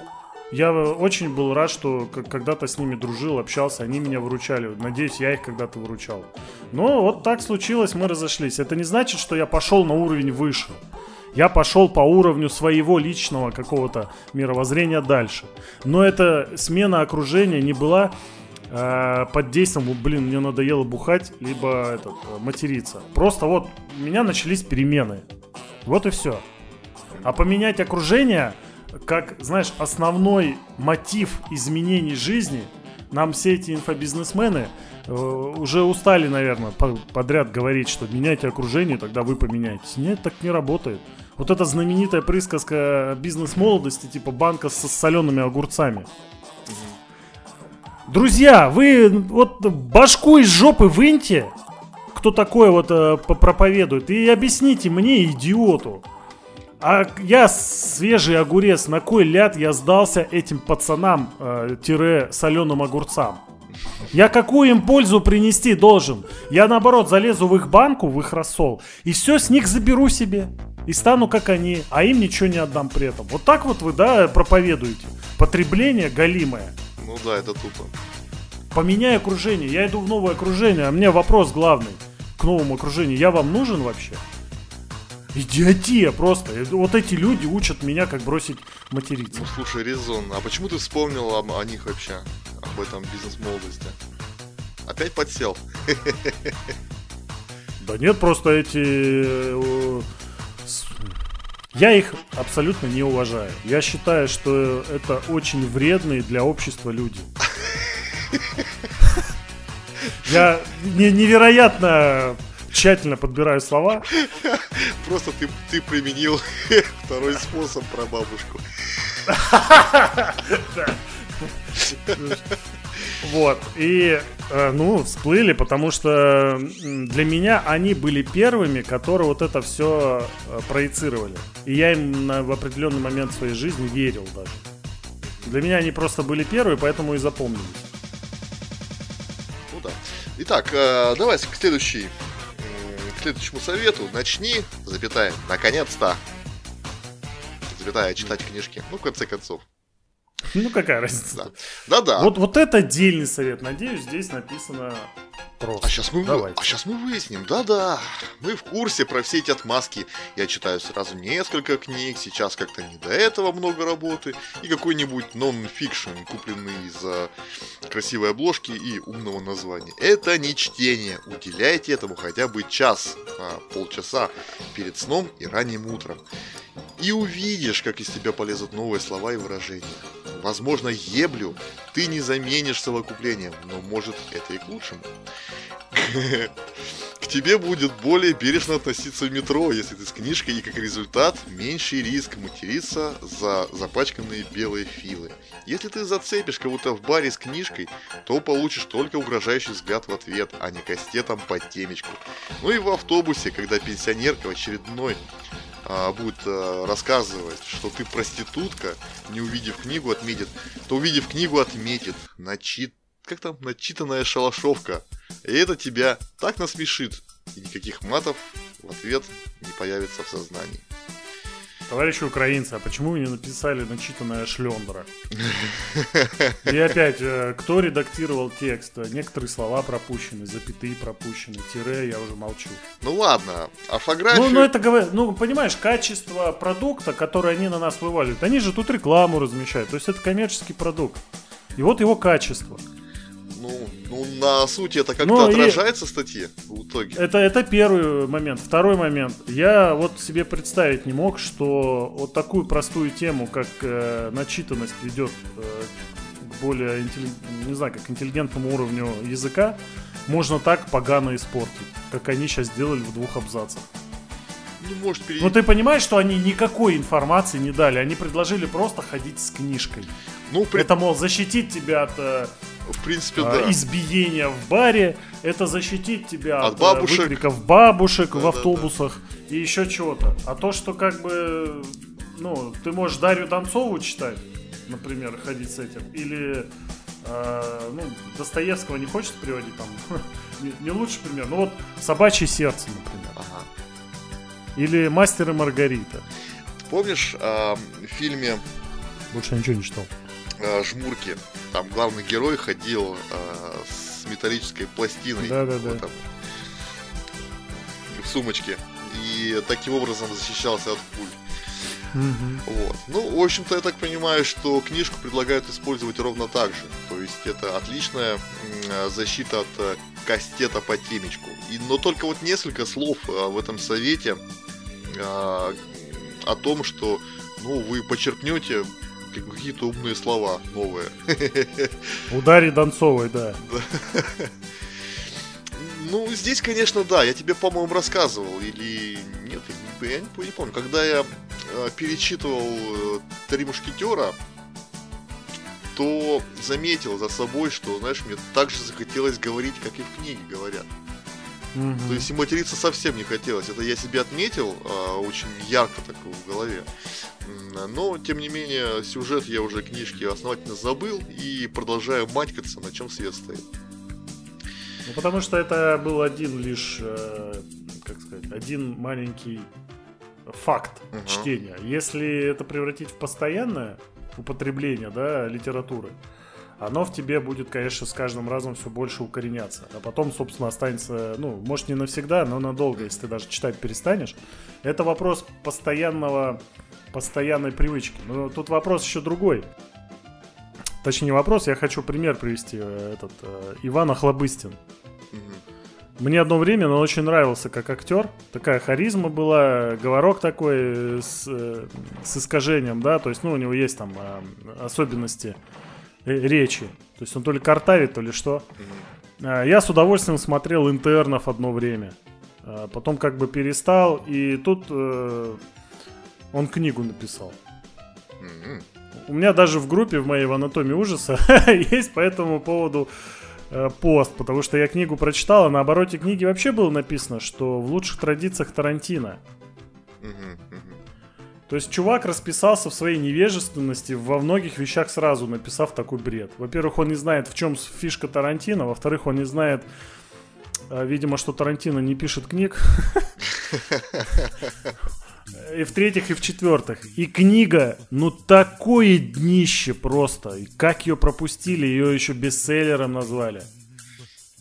Я очень был рад, что когда-то с ними дружил, общался, они меня выручали. Надеюсь, я их когда-то выручал. Но вот так случилось, мы разошлись. Это не значит, что я пошел на уровень выше. Я пошел по уровню своего личного какого-то мировоззрения дальше. Но эта смена окружения не была э, под действием: блин, мне надоело бухать, либо этот, материться. Просто вот у меня начались перемены. Вот и все. А поменять окружение, как, знаешь, основной мотив изменений жизни, нам все эти инфобизнесмены э, уже устали, наверное, по- подряд говорить, что меняйте окружение, тогда вы поменяетесь. Нет, так не работает. Вот эта знаменитая присказка бизнес-молодости, типа банка с солеными огурцами. Друзья, вы вот башку из жопы выньте, кто такое вот э, проповедует, и объясните мне, идиоту. А я свежий огурец, на кой ляд я сдался этим пацанам, э, тире соленым огурцам? Я какую им пользу принести должен? Я наоборот залезу в их банку, в их рассол, и все с них заберу себе. И стану как они, а им ничего не отдам при этом. Вот так вот вы, да, проповедуете. Потребление галимое. Ну да, это тупо. Поменяй окружение, я иду в новое окружение, а мне вопрос главный к новому окружению: я вам нужен вообще? Идиотия просто. Вот эти люди учат меня, как бросить материться. Ну слушай, резонно. А почему ты вспомнил об, о них вообще? Об этом бизнес-молодости? Опять подсел? Да нет, просто эти... Я их абсолютно не уважаю. Я считаю, что это очень вредные для общества люди. Я невероятно тщательно подбираю слова. Просто ты, ты применил второй способ про бабушку. Вот. И, ну, всплыли, потому что для меня они были первыми, которые вот это все проецировали. И я им в определенный момент своей жизни верил даже. Для меня они просто были первые, поэтому и запомнились. Ну да. Итак, давай к, следующей, к следующему совету. Начни, запятая, наконец-то, запятая, читать книжки. Ну, в конце концов. Ну, какая разница? Да, да. да. Вот, вот это отдельный совет. Надеюсь, здесь написано просто. А сейчас мы, а сейчас мы выясним. Да-да. Мы в курсе про все эти отмазки. Я читаю сразу несколько книг. Сейчас как-то не до этого много работы. И какой-нибудь нон-фикшн, купленный из-за красивой обложки и умного названия. Это не чтение. Уделяйте этому хотя бы час, а, полчаса перед сном и ранним утром. И увидишь, как из тебя полезут новые слова и выражения. Возможно, еблю ты не заменишь совокуплением, но, может, это и к лучшему. К тебе будет более бережно относиться в метро, если ты с книжкой, и как результат, меньший риск материться за запачканные белые филы. Если ты зацепишь кого-то в баре с книжкой, то получишь только угрожающий взгляд в ответ, а не кастетом под темечку. Ну и в автобусе, когда пенсионерка в очередной... а, будет а, рассказывать, что ты проститутка, не увидев книгу, отметит, то увидев книгу, отметит, начит, как там, начитанная шалашовка. И это тебя так насмешит, и никаких матов в ответ не появится в сознании. Товарищи украинцы, а почему вы не написали начитанная шлендра? И опять, кто редактировал текст? Некоторые слова пропущены, запятые пропущены, тире, я уже молчу. Ну ладно, орфографию... Ну, ну, это, ну понимаешь, качество продукта, который они на нас вываливают, они же тут рекламу размещают, то есть это коммерческий продукт. И вот его качество. Ну, ну на сути это как-то ну, отражается в статье в итоге. Это, это первый момент. Второй момент. Я вот себе представить не мог, что вот такую простую тему, как э, начитанность, ведет э, к более интелли... не знаю, как интеллигентному уровню языка, можно так погано испортить, как они сейчас сделали в двух абзацах. Ну, может, перей... Но ты понимаешь, что они никакой информации не дали. Они предложили просто ходить с книжкой. Ну, при... Это, мол, защитить тебя от... В принципе, а, да. Избиение в баре, это защитит тебя от, от бабушек. Выкриков бабушек, да, в автобусах, да, да. И еще чего-то. А то, что как бы, ну, ты можешь Дарью Донцову читать, например, ходить с этим, или, э, ну, Достоевского не хочется приводить там, не, не лучший пример, ну вот «Собачье сердце», например, ага. Или «Мастер и Маргарита». Помнишь э, в фильме... Больше я ничего не читал. «Жмурки». Там главный герой ходил э, с металлической пластиной, да, да, вот, да. Там, в сумочке. И таким образом защищался от пуль. Угу. Вот. Ну, в общем-то, я так понимаю, что книжку предлагают использовать ровно так же. То есть это отличная э, защита от э, кастета по темечку. И, но только вот несколько слов э, в этом совете э, о том, что ну, вы почерпнете какие-то умные слова новые. У Дарьи Донцовой, да. Ну, здесь, конечно, да. Я тебе, по-моему, рассказывал. Или нет, я не помню. Когда я перечитывал «Три мушкетера», то заметил за собой, что, знаешь, мне так же захотелось говорить, как и в книге говорят. То есть и материться совсем не хотелось. Это я себе отметил очень ярко так в голове. Но, тем не менее, сюжет я уже книжки основательно забыл и продолжаю матькаться, на чем свет стоит. Ну, потому что это был один лишь, как сказать, один маленький факт uh-huh. чтения. Если это превратить в постоянное употребление, да, литературы, оно в тебе будет, конечно, с каждым разом все больше укореняться. А потом, собственно, останется, ну, может, не навсегда, но надолго, если ты даже читать перестанешь. Это вопрос постоянного... постоянной привычки. Но тут вопрос еще другой. Точнее, не вопрос, я хочу пример привести. Этот э, Иван Охлобыстин. Mm-hmm. Мне одно время он очень нравился как актер. Такая харизма была, говорок такой с, э, с искажением, да, то есть, ну, у него есть там э, особенности речи. То есть он то ли картавит, то ли что. Mm-hmm. Я с удовольствием смотрел «Интернов» одно время. Потом как бы перестал. И тут... Э, Он книгу написал. Mm-hmm. У меня даже в группе в моей в «Анатомии ужаса» есть по этому поводу э, пост, потому что я книгу прочитал, а на обороте книги вообще было написано, что в лучших традициях Тарантино. Mm-hmm. Mm-hmm. То есть чувак расписался в своей невежественности во многих вещах сразу, написав такой бред. Во-первых, он не знает, в чем фишка Тарантино, во-вторых, он не знает, э, видимо, что Тарантино не пишет книг. И в-третьих, и в-четвертых. И книга, ну такое днище просто. И как ее пропустили, ее еще бестселлером назвали.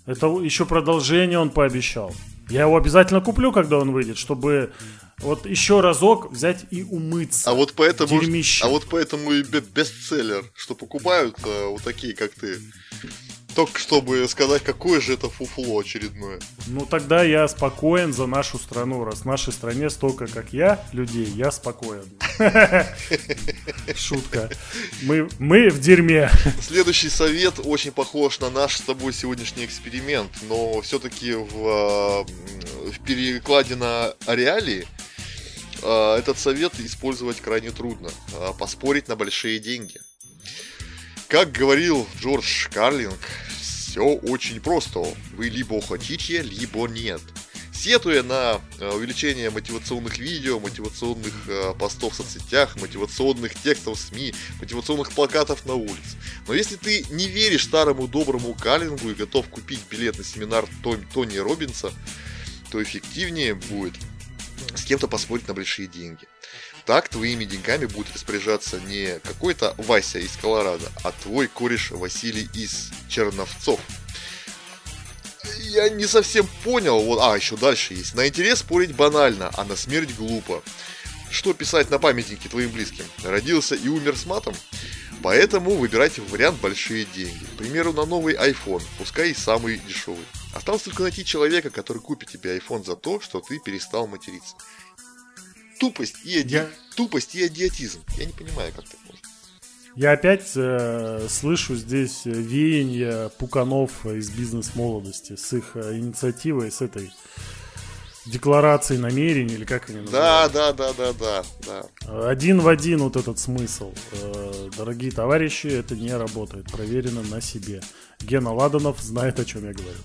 Это еще продолжение он пообещал. Я его обязательно куплю, когда он выйдет, чтобы вот еще разок взять и умыться. А вот поэтому, а вот поэтому и бестселлер, что покупают а, вот такие, как ты. Только чтобы сказать, какое же это фуфло очередное. Ну тогда я спокоен за нашу страну. Раз в нашей стране столько, как я, людей, я спокоен. Шутка. Мы в дерьме. Следующий совет очень похож на наш с тобой сегодняшний эксперимент. Но все-таки в перекладе на реалии этот совет использовать крайне трудно. Поспорить на большие деньги. Как говорил Джордж Карлинг, все очень просто. Вы либо хотите, либо нет. сетуя на увеличение мотивационных видео, мотивационных постов в соцсетях, мотивационных текстов в СМИ, мотивационных плакатов на улице. Но если ты не веришь старому доброму Карлингу и готов купить билет на семинар Тони Робинса, то эффективнее будет с кем-то поспорить на большие деньги. Так твоими деньгами будет распоряжаться не какой-то Вася из Колорадо, а твой кореш Василий из Черновцов. Я не совсем понял, вот, а, еще дальше есть. На интерес спорить банально, а на смерть глупо. Что писать на памятнике твоим близким? Родился и умер с матом? Поэтому выбирайте вариант большие деньги. К примеру, на новый iPhone, пускай и самый дешевый. Осталось только найти человека, который купит тебе iPhone за то, что ты перестал материться. Тупость и, иди... я... Тупость и идиотизм. Я не понимаю, как так можно. Я опять э, слышу здесь веяние пуканов из бизнес-молодости с их инициативой, с этой декларацией намерений, или как они называют. Да, да, да, да, да. Один в один вот этот смысл. Э, дорогие товарищи, это не работает. Проверено на себе. Гена Ладанов знает, о чем я говорю.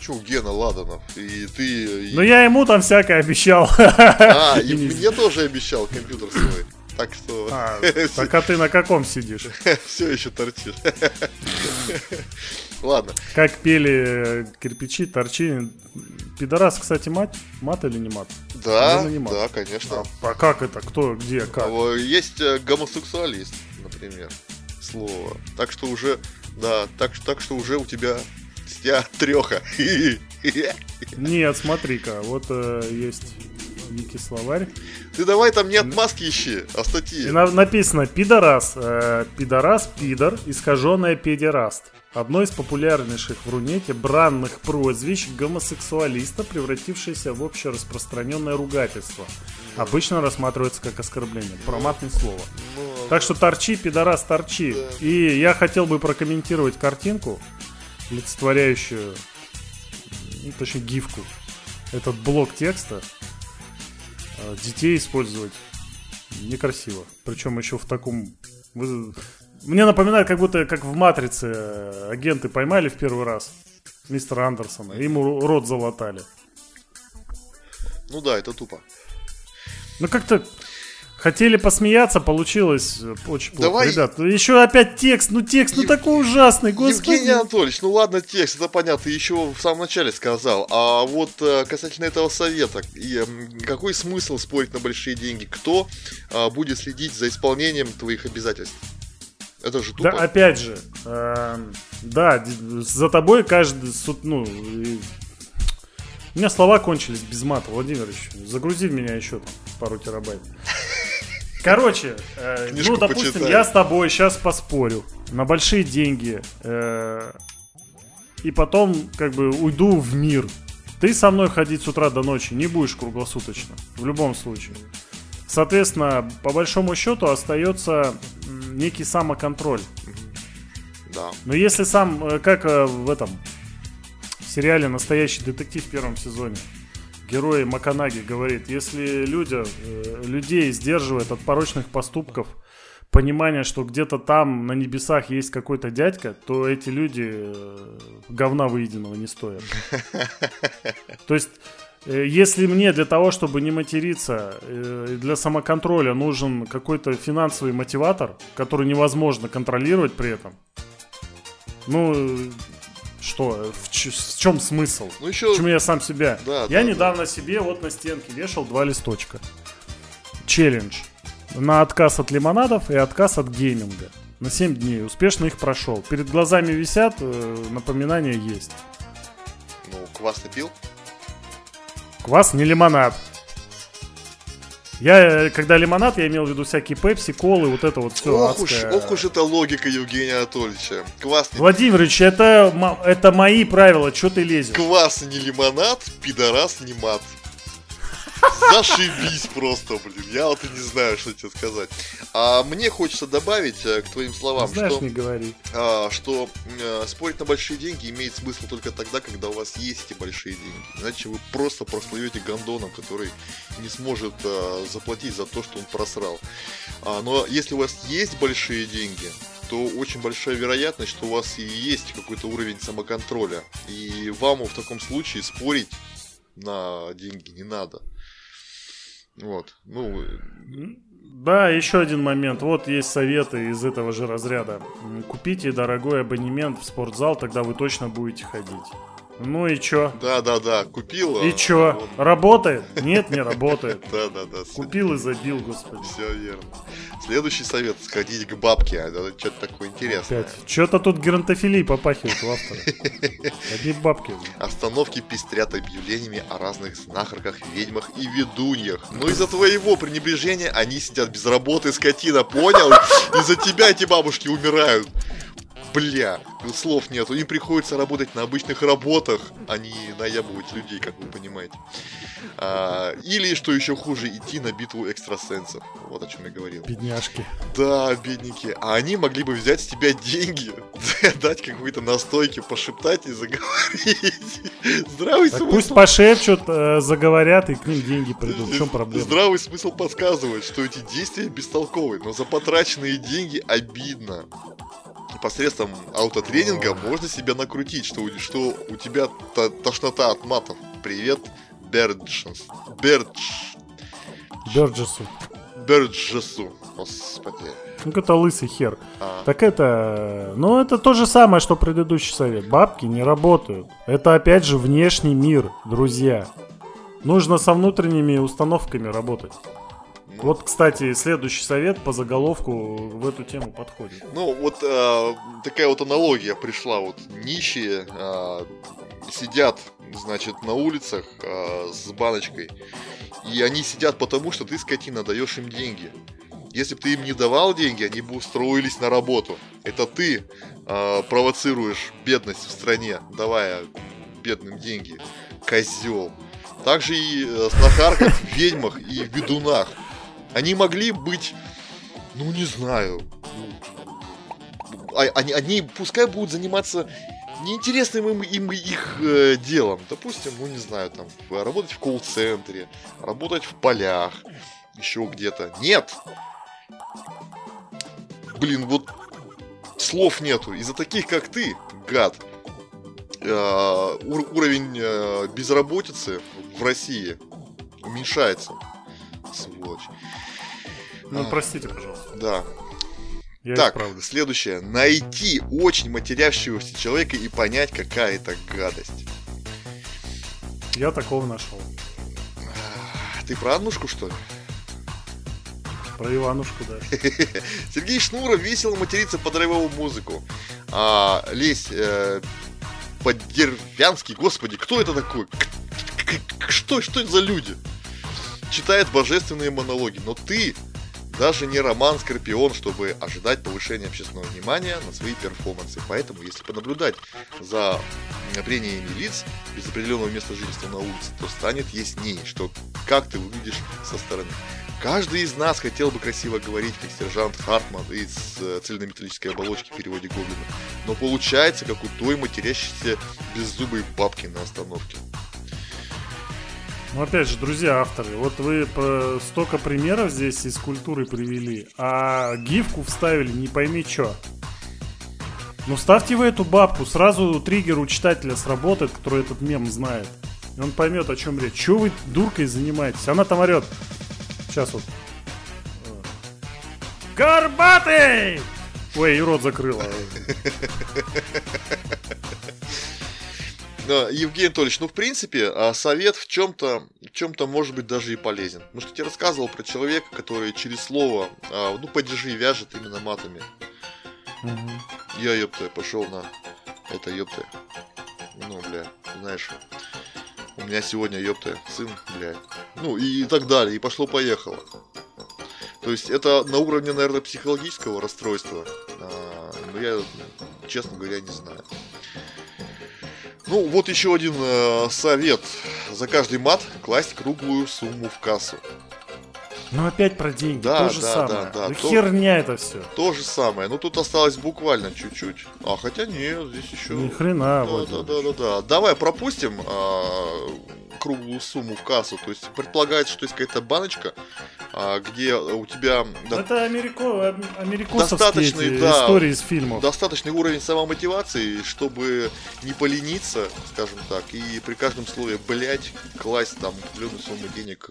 Чё, Гена Ладанов? И ты... И... Ну я ему там всякое обещал. А, и мне тоже обещал компьютер свой. Так что... А, так а ты на каком сидишь? Все еще торчишь. Ладно. Как пели кирпичи, торчи. Пидорас, кстати, мат? Мат или не мат? Да, не мат. Да, конечно. А, а как это? Кто, где, как? Есть гомосексуалист, например, слово. Так что уже... Да, так, так что уже у тебя... С тебя треха. Нет, смотри-ка, вот э, есть... Вики словарь. Ты давай там не отмазки ищи, а статьи. На- написано «Пидорас». Э, «Пидорас», «Пидор», искаженное «Педераст». Одно из популярнейших в Рунете бранных прозвищ гомосексуалиста, превратившееся в общераспространенное ругательство. Ну, обычно рассматривается как оскорбление. Проматное ну, слово. Ну, так что торчи, пидорас, торчи. Да. И я хотел бы прокомментировать картинку, олицетворяющую, ну, точнее, гифку. Этот блок текста. Детей использовать некрасиво. Причем еще в таком... Мне напоминает, как будто как в «Матрице» агенты поймали в первый раз мистера Андерсона, ему рот залатали. Ну да, это тупо. Ну как-то хотели посмеяться, получилось очень плохо. Ребят, еще опять текст, ну текст, ну Ев... такой ужасный, господи. Евгений Анатольевич, ну ладно текст, это понятно, еще в самом начале сказал. А вот касательно этого совета, какой смысл спорить на большие деньги? Кто будет следить за исполнением твоих обязательств? Это же тупо. Да, опять же, э, да, за тобой каждый суд, ну... И... У меня слова кончились без мата, Владимирович. Загрузи в меня еще там пару терабайт. Короче, э, ну, допустим, почитай. Я с тобой сейчас поспорю на большие деньги, э, и потом, как бы, уйду в мир. Ты со мной ходить с утра до ночи не будешь круглосуточно, в любом случае. Соответственно, по большому счету остается некий самоконтроль. Да. Но если сам, как в этом в сериале «Настоящий детектив» в первом сезоне, герой Маканаги говорит, если люди, людей сдерживает от порочных поступков понимание, что где-то там на небесах есть какой-то дядька, то эти люди говна выеденного не стоят. То есть, если мне для того, чтобы не материться, для самоконтроля нужен какой-то финансовый мотиватор, который невозможно контролировать при этом, ну... Что? В, ч- в чем смысл? Ну, еще... Почему я сам себя? Да, я да, недавно да. себе вот на стенке вешал два листочка. Челлендж. На отказ от лимонадов и отказ от гейминга. На семь дней. Успешно их прошел. Перед глазами висят, напоминания есть. Ну, квас не пил? Квас не лимонад. Я, когда лимонад, я имел в виду всякие пепси, колы, вот это вот все. Ох адское... уж, ох уж это логика Евгения Анатольевича. Классный. Владимирович, это, это мои правила, что ты лезешь? Квас не лимонад, пидорас не мат. Зашибись просто, блин. Я вот и не знаю, что тебе сказать. А мне хочется добавить к твоим словам, знаешь, что, не говори. А, что а, спорить на большие деньги имеет смысл только тогда, когда у вас есть эти большие деньги. Иначе вы просто прослывете гондоном, который не сможет а, заплатить за то, что он просрал. А, но если у вас есть большие деньги, то очень большая вероятность, что у вас и есть какой-то уровень самоконтроля. И вам в таком случае спорить на деньги не надо. Вот. Ну... Да, еще один момент. Вот есть советы из этого же разряда. Купите дорогой абонемент в спортзал, тогда вы точно будете ходить. Ну и чё? Да, да, да, купил. И а, чё? Вот. Работает? Нет, не работает. Да, да, да. Купил и забил, господи. Все верно. Следующий совет: сходить к бабке. Это что-то такое интересное. Опять. Что-то тут геронтофилии попахивает у автора. Ходи к бабке. Остановки пестрят объявлениями о разных знахарках, ведьмах и ведуньях. Но из-за твоего пренебрежения они сидят без работы, скотина, понял? Из-за тебя эти бабушки умирают. Бля, слов нету. Им приходится работать на обычных работах, а не наябывать людей, как вы понимаете. А, или, что еще хуже, идти на битву экстрасенсов. Вот о чем я говорил. Бедняжки. Да, бедняки. А они могли бы взять с тебя деньги, дать какую-то настойки, пошептать и заговорить. Здравый так смысл. Пусть пошепчут, заговорят и к ним деньги придут. В чем проблема? Здравый смысл подсказывает, что эти действия бестолковые, но за потраченные деньги обидно. Посредством аутотренинга О. можно себя накрутить, что, что у тебя то, тошнота от матов. Привет, Берджес. Бердж... Берджесу. Берджесу. Господи. Ну это лысый хер. А. Так это... Ну это то же самое, что предыдущий совет. Бабки не работают. Это опять же внешний мир, друзья. Нужно со внутренними установками работать. Ну, вот, кстати, следующий совет по заголовку в эту тему подходит. Ну, вот э, такая вот аналогия пришла. Вот нищие э, сидят, значит, на улицах э, с баночкой. И они сидят потому, что ты, скотина, даешь им деньги. Если бы ты им не давал деньги, они бы устроились на работу. Это ты э, провоцируешь бедность в стране, давая бедным деньги. Козел. Также и в знахарках, ведьмах и ведунах. Они могли быть, ну не знаю, они, они пускай будут заниматься неинтересным им, им их э, делом. Допустим, ну не знаю, там работать в колл-центре, работать в полях, еще где-то. Нет! Блин, вот слов нету. Из-за таких, как ты, гад, э, ур- уровень э, безработицы в России уменьшается. Сволочь. Ну, а, простите, пожалуйста. Да. Я так, следующее. Найти очень матерящегося человека и понять, какая это гадость. Я такого нашел. Ты про Аннушку, что ли? Про Иванушку, да. Сергей Шнуров весело матерится под райвовую музыку. А, лезь э, под деревянский. Господи, кто это такой? Что, что это за люди? Читает божественные монологи, но ты даже не Роман Скорпион, чтобы ожидать повышения общественного внимания на свои перформансы. Поэтому, если понаблюдать за прениями лиц без определенного места жительства на улице, то станет яснее, что как ты выглядишь со стороны. Каждый из нас хотел бы красиво говорить, как сержант Хартман из «Цельнометаллической оболочки» в переводе Гоблина, но получается, как у той матерящейся беззубой бабки на остановке. Ну, опять же, друзья, авторы, вот вы столько примеров здесь из культуры привели, а гифку вставили не пойми чё. Ну, вставьте вы эту бабку, сразу триггер у читателя сработает, который этот мем знает. И он поймет, о чем речь. Чё вы дуркой занимаетесь? Она там орёт. Сейчас вот. Горбатый! Ой, и рот закрыла. Евгений Анатольевич, ну в принципе совет в чем-то, в чем-то может быть даже и полезен. Потому что я тебе рассказывал про человека, который через слово, ну, падежи вяжет именно матами. Угу. Я, ёпта, пошел на это, ёпта. Ну, бля, знаешь, у меня сегодня, ёпта, сын, бля. Ну и так далее, и пошло-поехало. То есть это на уровне, наверное, психологического расстройства. Но я, честно говоря, не знаю. Ну, вот еще один э, совет. За каждый мат класть круглую сумму в кассу. Но опять про деньги, да, то же да, самое. Да, да, да, херня то, это все. То же самое, но тут осталось буквально чуть-чуть. А хотя нет, здесь еще... Ни хрена. Да, да, да, да, да. Давай пропустим а, круглую сумму в кассу. То есть предполагается, что есть какая-то баночка, а, где у тебя... Да, это америко... америкосовские да, истории из фильмов. Достаточный уровень самомотивации, чтобы не полениться, скажем так, и при каждом слове, блять, класть там определенную сумму денег...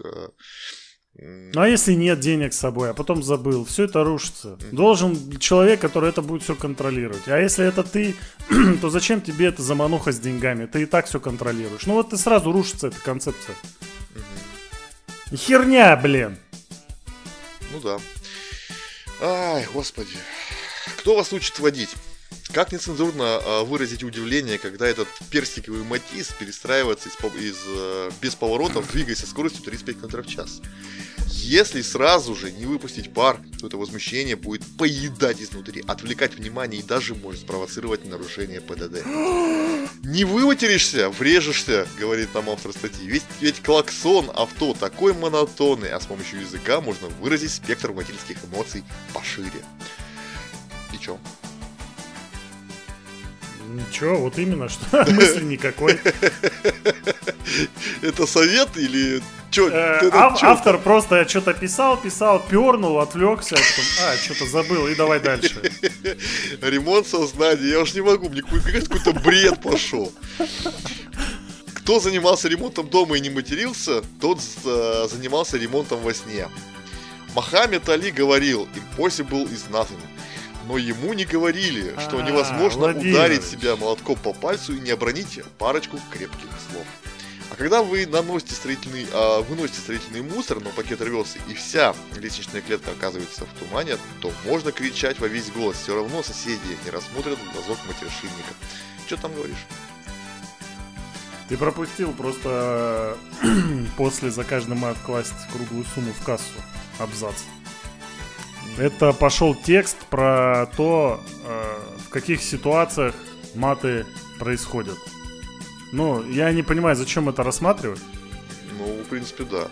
Ну а если нет денег с собой, а потом забыл, все это рушится. Должен человек, который это будет все контролировать. А если это ты, то зачем тебе эта замануха с деньгами? Ты и так все контролируешь. Ну вот и сразу рушится эта концепция. Угу. Херня, блин. Ну да. Ай, господи. Кто вас учит водить? Как нецензурно выразить удивление, когда этот персиковый матиз перестраивается из, из, без поворотов, двигаясь со скоростью тридцать пять километров в час? Если сразу же не выпустить пар, то это возмущение будет поедать изнутри, отвлекать внимание и даже может спровоцировать нарушение ПДД. Не выматеришься, врежешься, говорит нам автор статьи. Ведь, ведь клаксон авто такой монотонный, а с помощью языка можно выразить спектр водительских эмоций пошире. И чё? Ничего, вот именно, что мысли никакой. Это совет или что? Автор просто что-то писал, писал, пернул, отвлекся, а, что-то забыл, и давай дальше. Ремонт сознания, я уж не могу, мне какой-то бред пошел. Кто занимался ремонтом дома и не матерился, тот занимался ремонтом во сне. Мохаммед Али говорил, impossible is nothing. Но ему не говорили, что невозможно ударить себя молотком по пальцу и не обронить парочку крепких слов. А когда вы наносите строительный, а, выносите строительный мусор, но пакет рвется и вся лестничная клетка оказывается в тумане, то можно кричать во весь голос. Все равно соседи не рассмотрят в глазок матершинника. Что там говоришь? Ты пропустил просто после за каждый мат класть круглую сумму в кассу. Абзац. Это пошел текст про то, э, в каких ситуациях маты происходят. Ну, я не понимаю, зачем это рассматривать. Ну, в принципе, да.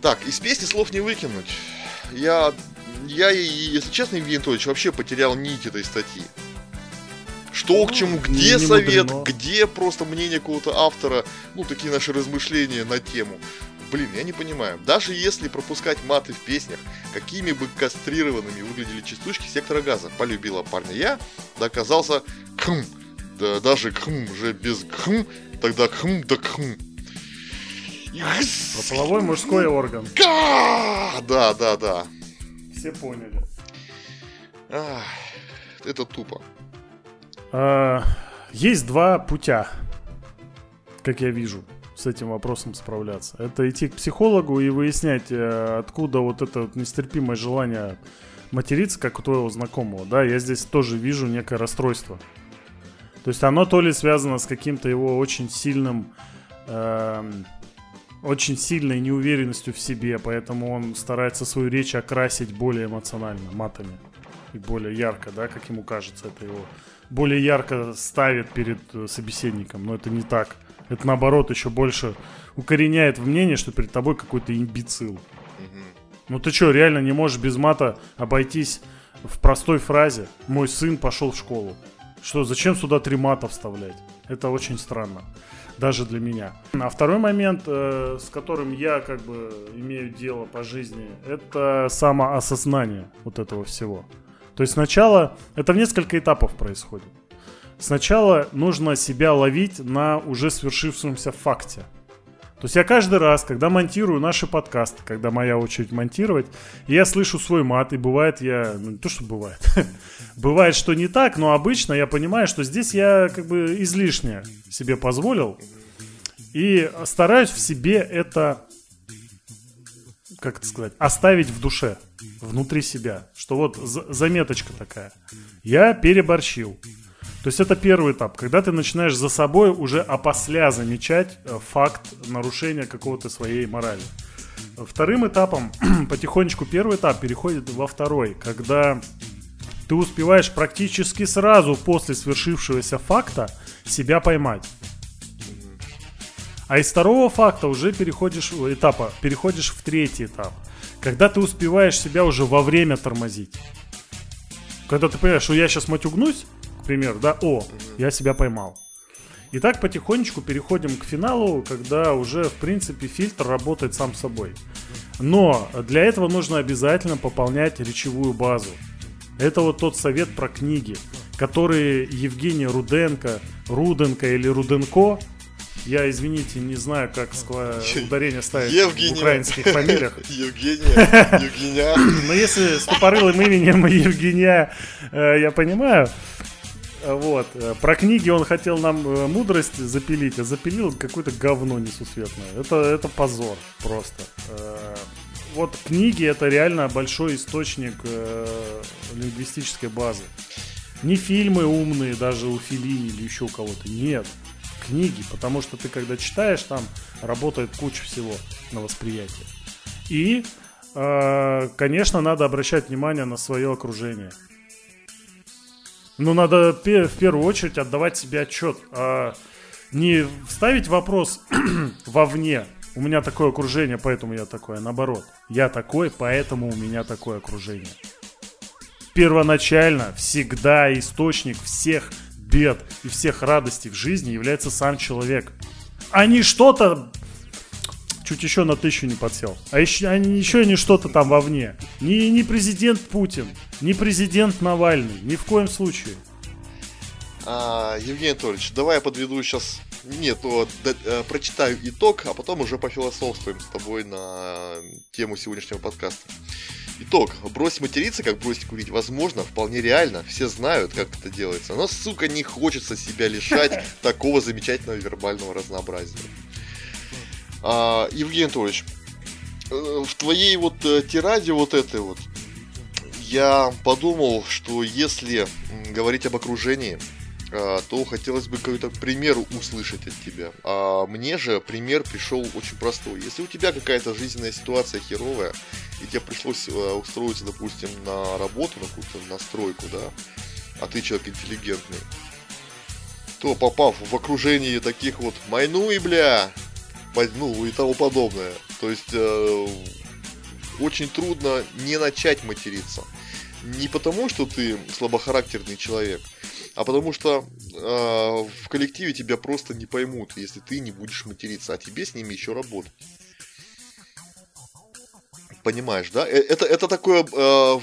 Так, из песни слов не выкинуть. Я, я если честно, Евгений Анатольевич, вообще потерял нить этой статьи. Что к чему, где не, не совет, мудрено. Где просто мнение какого-то автора. Ну, такие наши размышления на тему. Блин, я не понимаю. Даже если пропускать маты в песнях, какими бы кастрированными выглядели частушки Сектора Газа. Полюбила парня я, да оказался кхм. Да даже кхм уже без кхм, тогда кхм да кхм. Yes. Половой мужской орган. Га! Да, да, да. Все поняли. Ах, это тупо. А, есть два путя, как я вижу. С этим вопросом справляться. Это идти к психологу и выяснять, откуда вот это вот нестерпимое желание материться, как у твоего знакомого. Да, я здесь тоже вижу некое расстройство. То есть оно то ли связано с каким-то его очень сильным, э, очень сильной неуверенностью в себе, поэтому он старается свою речь окрасить более эмоционально, матами. И более ярко, да, как ему кажется, это его более ярко ставит перед собеседником. Но это не так. Это наоборот еще больше укореняет в мнении, что перед тобой какой-то имбецил. Mm-hmm. Ну ты что, реально не можешь без мата обойтись в простой фразе «Мой сын пошел в школу». Что, зачем сюда три мата вставлять? Это очень странно. Даже для меня. А второй момент, э, с которым я как бы имею дело по жизни, это самоосознание вот этого всего. То есть сначала это в несколько этапов происходит. Сначала нужно себя ловить на уже свершившемся факте. То есть я каждый раз, когда монтирую наши подкасты, когда моя очередь монтировать, я слышу свой мат, и бывает я... Ну, не то, что бывает. Бывает, что не так, но обычно я понимаю, что здесь я как бы излишне себе позволил. И стараюсь в себе это, как это сказать, оставить в душе, внутри себя. Что вот заметочка такая. Я переборщил. То есть это первый этап, когда ты начинаешь за собой уже опосля замечать факт нарушения какого-то своей морали. Вторым этапом, потихонечку первый этап переходит во второй, когда ты успеваешь практически сразу после свершившегося факта себя поймать. А из второго факта уже переходишь этапа, переходишь в третий этап, когда ты успеваешь себя уже во время тормозить. Когда ты понимаешь, что я сейчас матюгнусь, к примеру, да, о, я себя поймал. И так потихонечку переходим к финалу, когда уже, в принципе, фильтр работает сам собой. Но для этого нужно обязательно пополнять речевую базу. Это вот тот совет про книги, которые Евгений Руденко, Руденко или Руденко, я, извините, не знаю, как скла... ударение ставить Евгения. В украинских фамилиях. Евгения, Евгения. Но если с тупорылым именем Евгения, я понимаю. Вот. Про книги он хотел нам мудрость запилить, а запилил какое-то говно несусветное. Это, это позор просто. Вот книги — это реально большой источник лингвистической базы. Не фильмы умные, даже у Феллини или еще у кого-то. Нет. Книги, потому что ты когда читаешь, там работает куча всего на восприятие. И, э, конечно, надо обращать внимание на свое окружение. Но надо в первую очередь отдавать себе отчет, а не вставить вопрос вовне. У меня такое окружение, поэтому я такой, а наоборот. Я такой, поэтому у меня такое окружение. Первоначально всегда источник всех бед и всех радостей в жизни является сам человек. Они что-то... Чуть еще на тысячу не подсел. А еще они, еще они что-то там вовне. Не, не президент Путин, не президент Навальный. Ни в коем случае. А, Евгений Анатольевич, давай я подведу сейчас... Нет, вот, да, э, прочитаю итог, а потом уже пофилософствуем с тобой на тему сегодняшнего подкаста. Итог. Брось материться, как бросить курить, возможно, вполне реально. Все знают, как это делается. Но, сука, не хочется себя лишать такого замечательного вербального разнообразия. А, Евгений Анатольевич, в твоей вот тираде вот этой вот я подумал, что если говорить об окружении, то хотелось бы какой-то пример услышать от тебя. А мне же пример пришел очень простой. Если у тебя какая-то жизненная ситуация херовая, и тебе пришлось устроиться, допустим, на работу, на какую-то настройку, да, а ты человек интеллигентный, то, попав в окружение таких вот майну и бля, ну и тому подобное, то есть э, очень трудно не начать материться. Не потому, что ты слабохарактерный человек, а потому что э, в коллективе тебя просто не поймут, если ты не будешь материться, а тебе с ними еще работать. Понимаешь, да? Это, это такое э,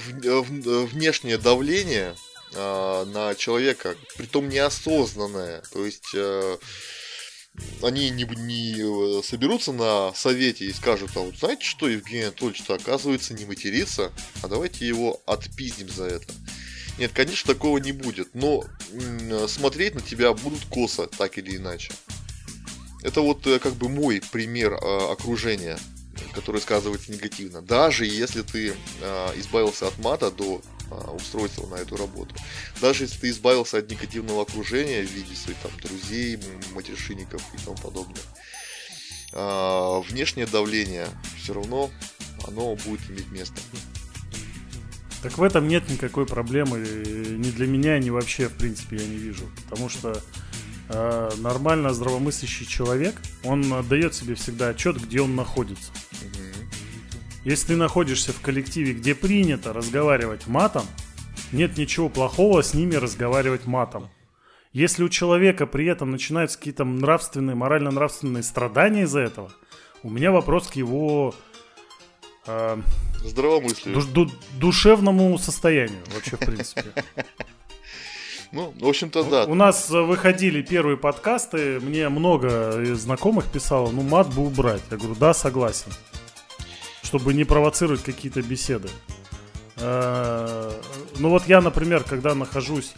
внешнее давление э, на человека, притом неосознанное. То есть э, они не, не соберутся на совете и скажут: а вот знаете что, Евгений Анатольевич-то, оказывается, не матерится, а давайте его отпиздим за это. Нет, конечно, такого не будет, но смотреть на тебя будут косо, так или иначе. Это вот как бы мой пример э, окружения, который сказывается негативно. Даже если ты э, избавился от мата до э, устройства на эту работу, даже если ты избавился от негативного окружения в виде своих там друзей, матершинников и тому подобное, э, внешнее давление все равно оно будет иметь место. Так в этом нет никакой проблемы, ни для меня, ни вообще, в принципе, я не вижу. Потому что э, нормально здравомыслящий человек, он дает себе всегда отчет, где он находится. Если ты находишься в коллективе, где принято разговаривать матом, нет ничего плохого с ними разговаривать матом. Если у человека при этом начинаются какие-то нравственные, морально-нравственные страдания из-за этого, у меня вопрос к его... Э, Здравомыслие. Ду- душевному состоянию вообще, в принципе. Ну, в общем-то, да. У нас выходили первые подкасты, мне много знакомых писало, ну, мат бы убрать. Я говорю, да, согласен. Чтобы не провоцировать какие-то беседы. Ну, вот я, например, когда нахожусь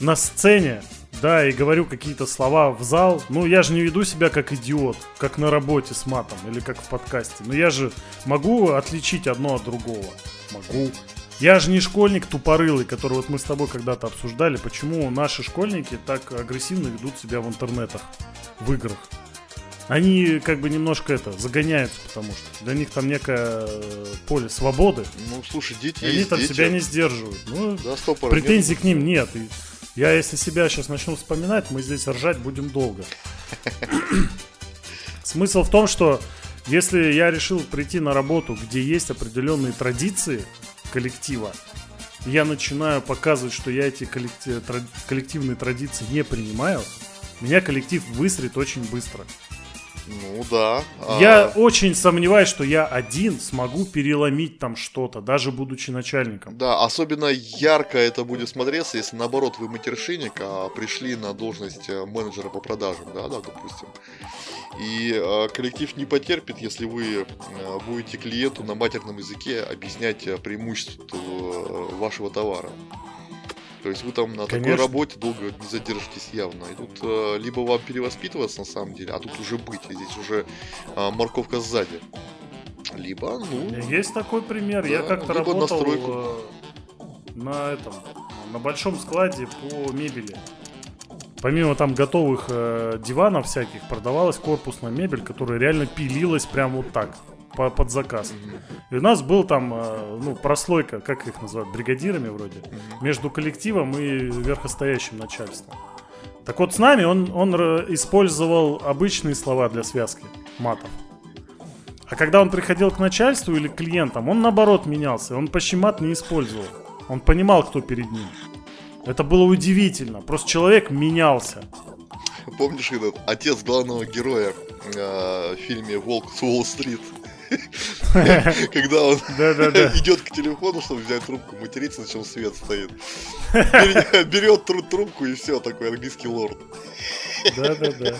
на сцене, да, и говорю какие-то слова в зал. Ну, я же не веду себя как идиот, как на работе с матом или как в подкасте. Но я же могу отличить одно от другого. Могу. Я же не школьник тупорылый, который вот мы с тобой когда-то обсуждали, почему наши школьники так агрессивно ведут себя в интернетах, в играх. Они как бы немножко это, загоняются, потому что для них там некое поле свободы. Ну, слушай, дети они есть, там дети. Себя не сдерживают. Ну, да, стопор, претензий нет. К ним нет. И я, если себя сейчас начну вспоминать, мы здесь ржать будем долго. Смысл в том, что если я решил прийти на работу, где есть определенные традиции коллектива, я начинаю показывать, что я эти коллектив, тра, коллективные традиции не принимаю, меня коллектив высрет очень быстро. Ну да. Я а... очень сомневаюсь, что я один смогу переломить там что-то, даже будучи начальником. Да, особенно ярко это будет смотреться, если наоборот вы матершинник, а пришли на должность менеджера по продажам, да, да, допустим. И э, коллектив не потерпит, если вы э, будете клиенту на матерном языке объяснять преимущества э, вашего товара. То есть вы там на Конечно. Такой работе долго не задержитесь явно. И тут э, либо вам перевоспитываться на самом деле, а тут уже быть, здесь уже э, морковка сзади. Либо, ну... Есть такой пример. Да, я как-то работал э, на этом, на большом складе по мебели. Помимо там готовых э, диванов всяких, продавалась корпусная мебель, которая реально пилилась прям вот так, по, под заказ. И у нас был там, э, ну, прослойка, как их называют, бригадирами вроде, между коллективом и верхостоящим начальством. Так вот, с нами он, он использовал обычные слова для связки матов. А когда он приходил к начальству или к клиентам, он наоборот менялся, он почти мат не использовал. Он понимал, кто перед ним. Это было удивительно. Просто человек менялся. Помнишь этот отец главного героя э, в фильме «Волк с Уолл-стрит»? Когда он идет к телефону, чтобы взять трубку, материться, на чем свет стоит. Берет трубку и все, такой английский лорд. Да-да-да.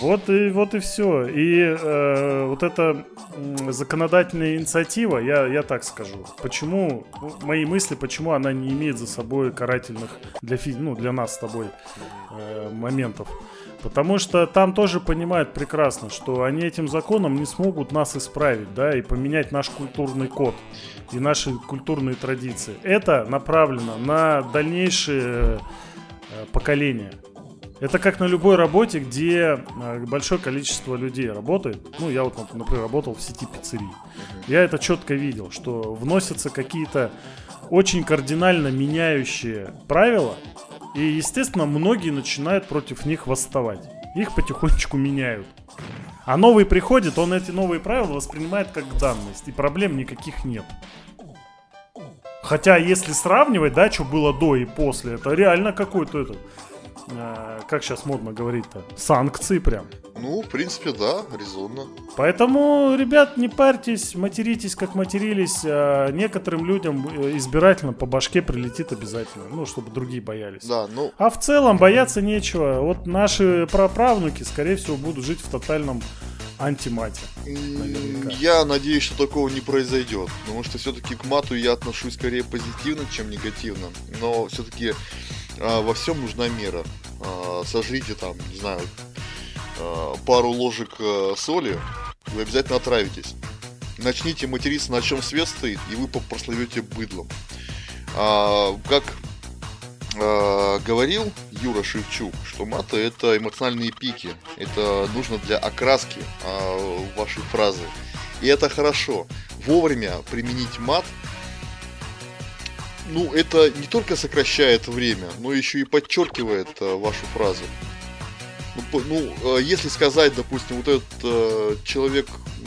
Вот и вот и все. И э, вот эта законодательная инициатива, я, я так скажу, почему мои мысли, почему она не имеет за собой карательных для фи, ну, для нас с тобой э, моментов. Потому что там тоже понимают прекрасно, что они этим законом не смогут нас исправить, да, и поменять наш культурный код и наши культурные традиции. Это направлено на дальнейшие э, поколения. Это как на любой работе, где большое количество людей работает. Ну, я вот, например, работал в сети пиццерий. Я это четко видел, что вносятся какие-то очень кардинально меняющие правила. И, естественно, многие начинают против них восставать. Их потихонечку меняют. А новый приходит, он эти новые правила воспринимает как данность. И проблем никаких нет. Хотя, если сравнивать, да, что было до и после, это реально какой-то этот... Как сейчас модно говорить-то? Санкции прям. Ну, в принципе, да, резонно. Поэтому, ребят, не парьтесь, материтесь, как матерились. а Некоторым людям избирательно по башке прилетит обязательно. Ну, чтобы другие боялись. Да, ну... А в целом бояться нечего. Вот наши праправнуки, скорее всего, будут жить в тотальном антимате. Наверняка. Я надеюсь, что такого не произойдет. Потому что все-таки к мату я отношусь скорее позитивно, чем негативно. Но все-таки... Во всем нужна мера. Сожрите там, не знаю, пару ложек соли, вы обязательно отравитесь. Начните материться, на чем свет стоит, и вы прославите быдлом. Как говорил Юра Шевчук, что маты — это эмоциональные пики. Это нужно для окраски вашей фразы. И это хорошо. Вовремя применить мат. Ну, это не только сокращает время, но еще и подчеркивает э, вашу фразу. Ну, по, ну э, если сказать, допустим, вот этот э, человек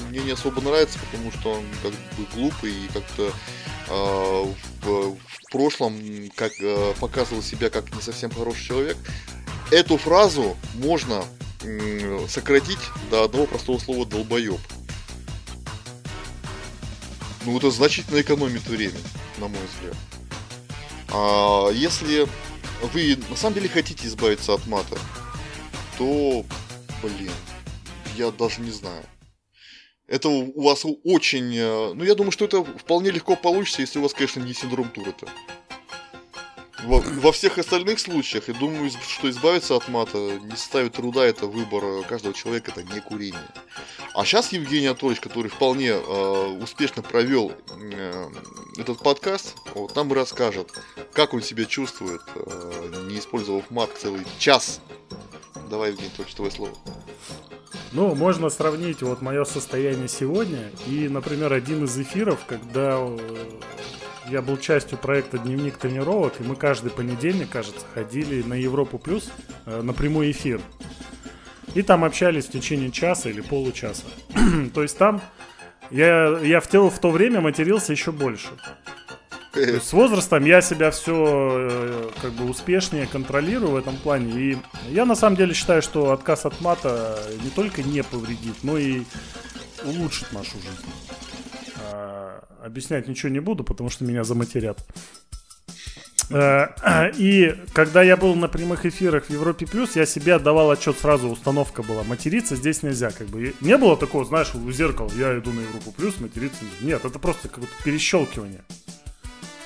мне не особо нравится, потому что он как бы глупый и как-то э, в, в прошлом как, э, показывал себя как не совсем хороший человек, эту фразу можно э, сократить до одного простого слова «долбоеб». Ну, это значительно экономит время, на мой взгляд. Если вы на самом деле хотите избавиться от мата, то, блин, я даже не знаю. Это у вас очень... Ну, я думаю, что это вполне легко получится, если у вас, конечно, не синдром Туретта. Во, во всех остальных случаях, я думаю, что избавиться от мата не составит труда, это выбор каждого человека, это не курение. А сейчас Евгений Анатольевич, который вполне э, успешно провел э, этот подкаст, вот, нам и расскажет, как он себя чувствует, э, не использовав мат целый час. Давай, Евгений Анатольевич, твое слово. Ну, можно сравнить вот мое состояние сегодня и, например, один из эфиров, когда... Я был частью проекта «Дневник тренировок», и мы каждый понедельник, кажется, ходили на Европу Плюс э, на прямой эфир. И там общались в течение часа или получаса. То есть там я, я в, тело, в то время матерился еще больше. С возрастом я себя все как бы успешнее контролирую в этом плане. И я на самом деле считаю, что отказ от мата не только не повредит, но и улучшит нашу жизнь. А, объяснять ничего не буду, потому что меня заматерят. И когда я был на прямых эфирах в Европе Плюс, я себе отдавал отчет сразу, установка была: материться здесь нельзя, как бы. Не было такого, знаешь, у зеркала: я иду на Европу Плюс, материться нельзя. Нет, это просто какое-то перещелкивание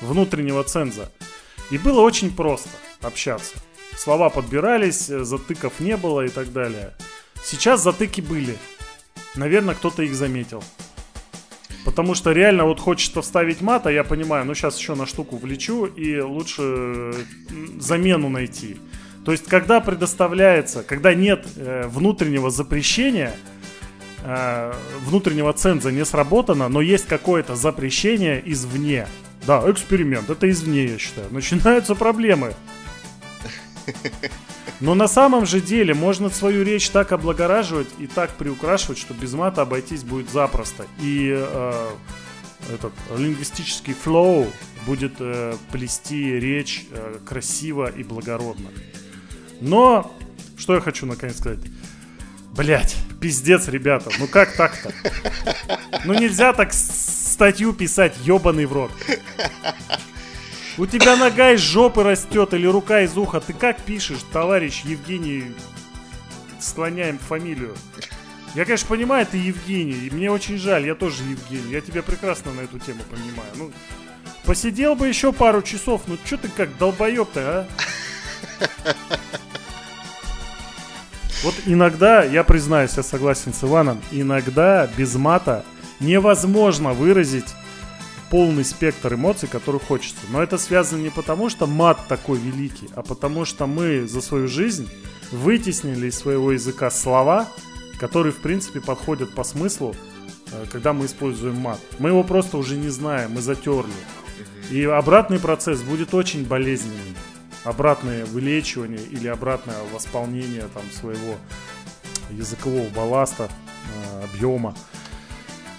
внутреннего ценза. И было очень просто общаться. Слова подбирались, затыков не было и так далее. Сейчас затыки были. Наверное, кто-то их заметил. Потому что реально вот хочется вставить мат, а я понимаю, ну сейчас еще на штуку влечу, и лучше замену найти. То есть, когда предоставляется, когда нет э, внутреннего запрещения, э, внутреннего ценза не сработано, но есть какое-то запрещение извне. Да, эксперимент, это извне, я считаю. Начинаются проблемы. Но на самом же деле можно свою речь так облагораживать и так приукрашивать, что без мата обойтись будет запросто. И э, этот лингвистический флоу будет э, плести речь э, красиво и благородно. Но, что я хочу наконец сказать. Блять, пиздец, ребята, ну как так-то? Ну нельзя так статью писать, ёбаный в рот. У тебя нога из жопы растет или рука из уха. Ты как пишешь, товарищ Евгений? Склоняем фамилию. Я, конечно, понимаю, ты Евгений. И мне очень жаль, я тоже Евгений. Я тебя прекрасно на эту тему понимаю. Ну, посидел бы еще пару часов. Ну, что ты как долбоеб-то, а? Вот иногда, я признаюсь, я согласен с Иваном, иногда без мата невозможно выразить полный спектр эмоций, которые хочется. Но это связано не потому, что мат такой великий, а потому что мы за свою жизнь вытеснили из своего языка слова, которые, в принципе, подходят по смыслу, когда мы используем мат. Мы его просто уже не знаем, мы затерли. И обратный процесс будет очень болезненным. Обратное вылечивание или обратное восполнение там своего языкового балласта, объема.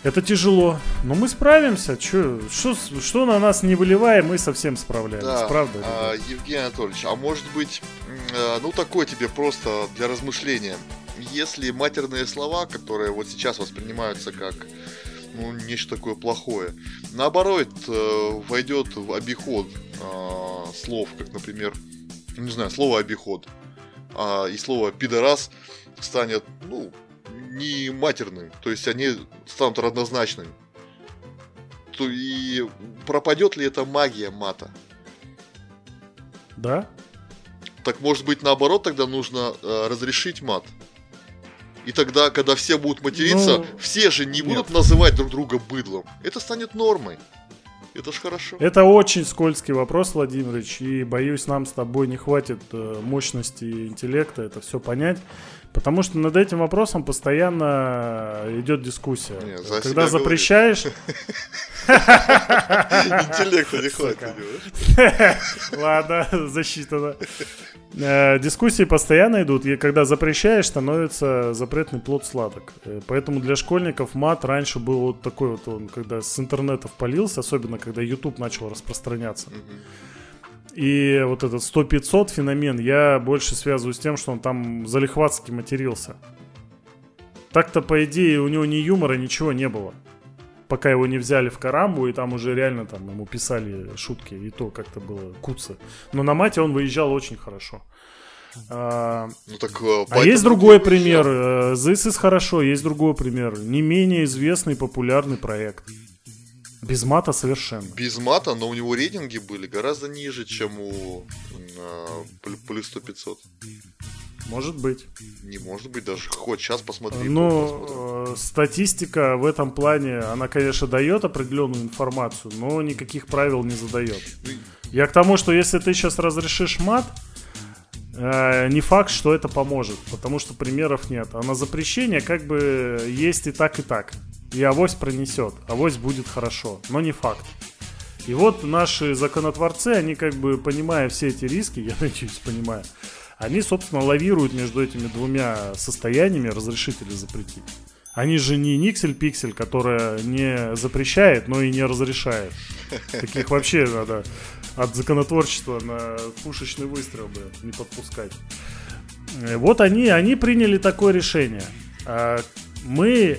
Это тяжело, но мы справимся. Че, что, что на нас не выливая, мы совсем справляемся, да, правда? А, Евгений Анатольевич, а может быть, ну такое тебе просто для размышления. Если матерные слова, которые вот сейчас воспринимаются как, ну, нечто такое плохое, наоборот, войдет в обиход а, слов, как, например, не знаю, слово обиход а, и слово пидорас станет, ну, не матерным, то есть они станут роднозначными. То и пропадет ли эта магия мата? Да. Так может быть наоборот тогда нужно э, разрешить мат. И тогда, когда все будут материться, ну, все же не нет. будут называть друг друга быдлом. Это станет нормой. Это ж хорошо. Это очень скользкий вопрос, Владимирович, и боюсь, нам с тобой не хватит мощности и интеллекта это все понять. Потому что над этим вопросом постоянно идет дискуссия. Нет, за когда запрещаешь... Интеллекта не хватит. Ладно, засчитано. Дискуссии постоянно идут, и когда запрещаешь, становится запретный плод сладок. Поэтому для школьников мат раньше был вот такой вот, он когда с интернетов полился, особенно когда YouTube начал распространяться. И вот этот сто пятьсот феномен я больше связываю с тем, что он там залихватски матерился. Так-то, по идее, у него ни юмора, ничего не было. Пока его не взяли в Карамбу, и там уже реально там ему писали шутки, и то как-то было куцы. Но на мате он выезжал очень хорошо. А, ну, так, а есть другой пример. This is хорошо, есть другой пример. Не менее известный, популярный проект. Без мата совершенно. Без мата, но у него рейтинги были гораздо ниже, чем у э, плюс сто пятьсот. Может быть. Не может быть, даже хоть сейчас посмотри. Ну, э, статистика в этом плане, она, конечно, дает определенную информацию, но никаких правил не задает. Я к тому, что если ты сейчас разрешишь мат, э, не факт, что это поможет, потому что примеров нет. А на запрещение как бы есть и так, и так. И авось пронесет, авось будет хорошо, но не факт. И вот наши законотворцы, они как бы, понимая все эти риски, я надеюсь, понимаю, они, собственно, лавируют между этими двумя состояниями разрешить или запретить. Они же не никсель-пиксель, которая не запрещает, но и не разрешает. Таких вообще надо от законотворчества на пушечный выстрел бы не подпускать. Вот они, они приняли такое решение. Мы,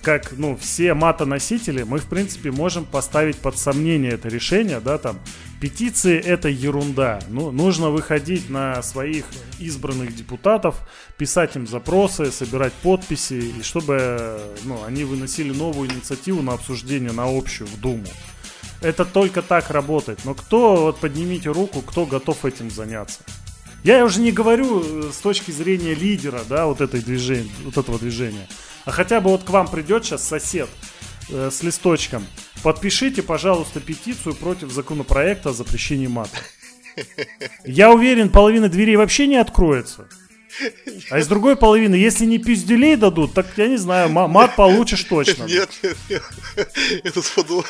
как ну, все матоносители, мы, в принципе, можем поставить под сомнение это решение, да, там, петиции — это ерунда. Ну, нужно выходить на своих избранных депутатов, писать им запросы, собирать подписи, и чтобы ну, они выносили новую инициативу на обсуждение, на общую, в Думу. Это только так работает. Но кто, вот поднимите руку, кто готов этим заняться? Я уже не говорю с точки зрения лидера, да, вот, этой движения, вот этого движения. А хотя бы вот к вам придет сейчас сосед э, с листочком. Подпишите, пожалуйста, петицию против законопроекта о запрещении мата. Я уверен, половина дверей вообще не откроется. А из другой половины, если не пизделей дадут, так, я не знаю, мат получишь точно. Нет, нет, нет. Это сподло.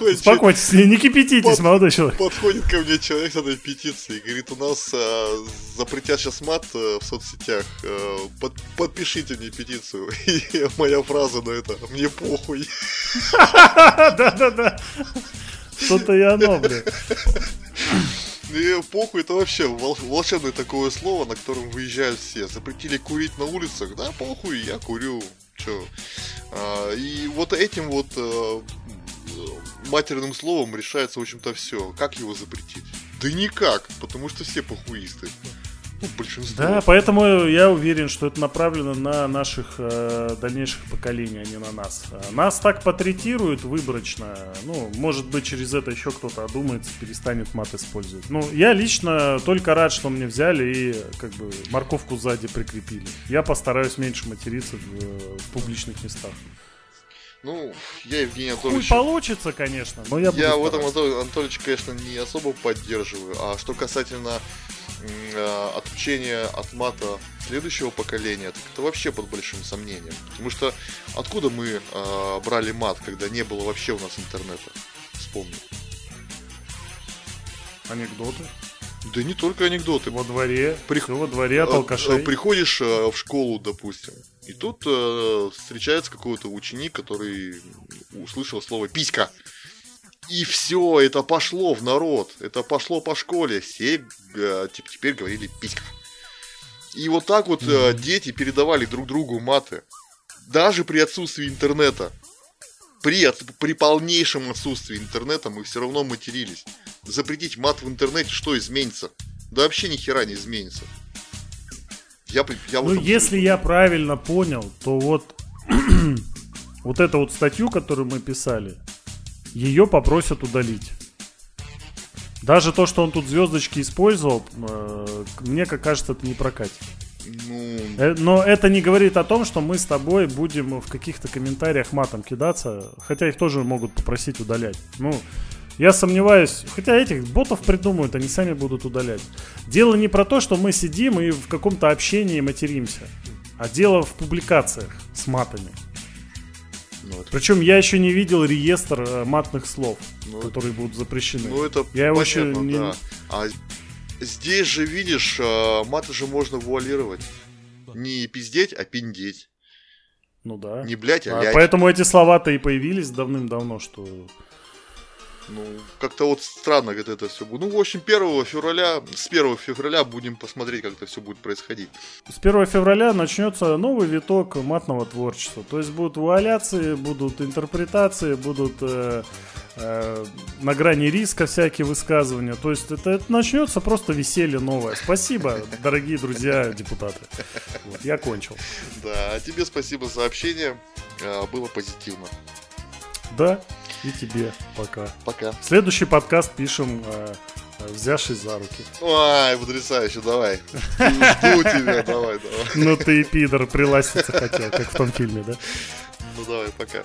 Успокойтесь, не кипятитесь, молодой человек. Подходит ко мне человек с этой петицией, говорит, у нас запретят сейчас мат в соцсетях, подпишите мне петицию. И моя фраза на это: мне похуй. Да-да-да. Что-то и оно, бля. И похуй — это вообще волшебное такое слово, на котором выезжают все. Запретили курить на улицах, да, похуй, я курю, чё. А, и вот этим вот а, матерным словом решается, в общем-то, все. Как его запретить? Да никак, потому что все похуисты. Ну, большинство. Да, поэтому я уверен, что это направлено на наших э, дальнейших поколений, а не на нас. Нас так потретируют выборочно. Ну, может быть, через это еще кто-то одумается, перестанет мат использовать. Ну, я лично только рад, что мне взяли и как бы морковку сзади прикрепили. Я постараюсь меньше материться в, в публичных местах. Ну, я Евгений Анатольевич... Хуй получится, конечно, но я буду Я стараться. В этом Анатольевича, конечно, не особо поддерживаю. А что касательно э, отучения от мата следующего поколения, так это вообще под большим сомнением. Потому что откуда мы э, брали мат, когда не было вообще у нас интернета? Вспомни. Анекдоты? Да не только анекдоты. Во дворе, Прих... во дворе от алкашей. Приходишь в школу, допустим, и тут э, встречается какой-то ученик, который услышал слово «писька». И все, это пошло в народ, это пошло по школе. Все э, теперь говорили «писька». И вот так вот э, дети передавали друг другу маты. Даже при отсутствии интернета. При, при полнейшем отсутствии интернета мы все равно матерились. Запретить мат в интернете, что изменится? Да вообще ни хера не изменится. Я, я ну, если я правильно понял, то вот вот эту вот статью, которую мы писали, ее попросят удалить. Даже то, что он тут звездочки использовал, э, мне как кажется, это не прокатит. Ну... Но это не говорит о том, что мы с тобой будем в каких-то комментариях матом кидаться, хотя их тоже могут попросить удалять. Ну, я сомневаюсь, хотя этих ботов придумают, они сами будут удалять. Дело не про то, что мы сидим и в каком-то общении материмся, а дело в публикациях с матами. Ну, это... Причем я еще не видел реестр матных слов, ну, которые будут запрещены. Ну, это я понятно, еще не... да. А... Здесь же, видишь, маты же можно вуалировать. Не пиздеть, а пиндеть. Ну да. Не блять, а, а лять. Поэтому эти слова-то и появились давным-давно, что... Ну, как-то вот странно, как это все будет. Ну, в общем, первого февраля, с первого февраля будем посмотреть, как это все будет происходить. С первого февраля начнется новый виток матного творчества. То есть будут вуаляции, будут интерпретации, будут э, э, на грани риска всякие высказывания. То есть это, это начнется просто веселье новое. Спасибо, дорогие друзья депутаты. Я кончил. Да, тебе спасибо за общение. Было позитивно. Да. И тебе пока. Пока. Следующий подкаст пишем, э, взявшись за руки. Ай, потрясающе, давай. Жду тебя, давай, давай. Ну ты и пидор, приластиться хотел, как в том фильме, да? Ну давай, пока.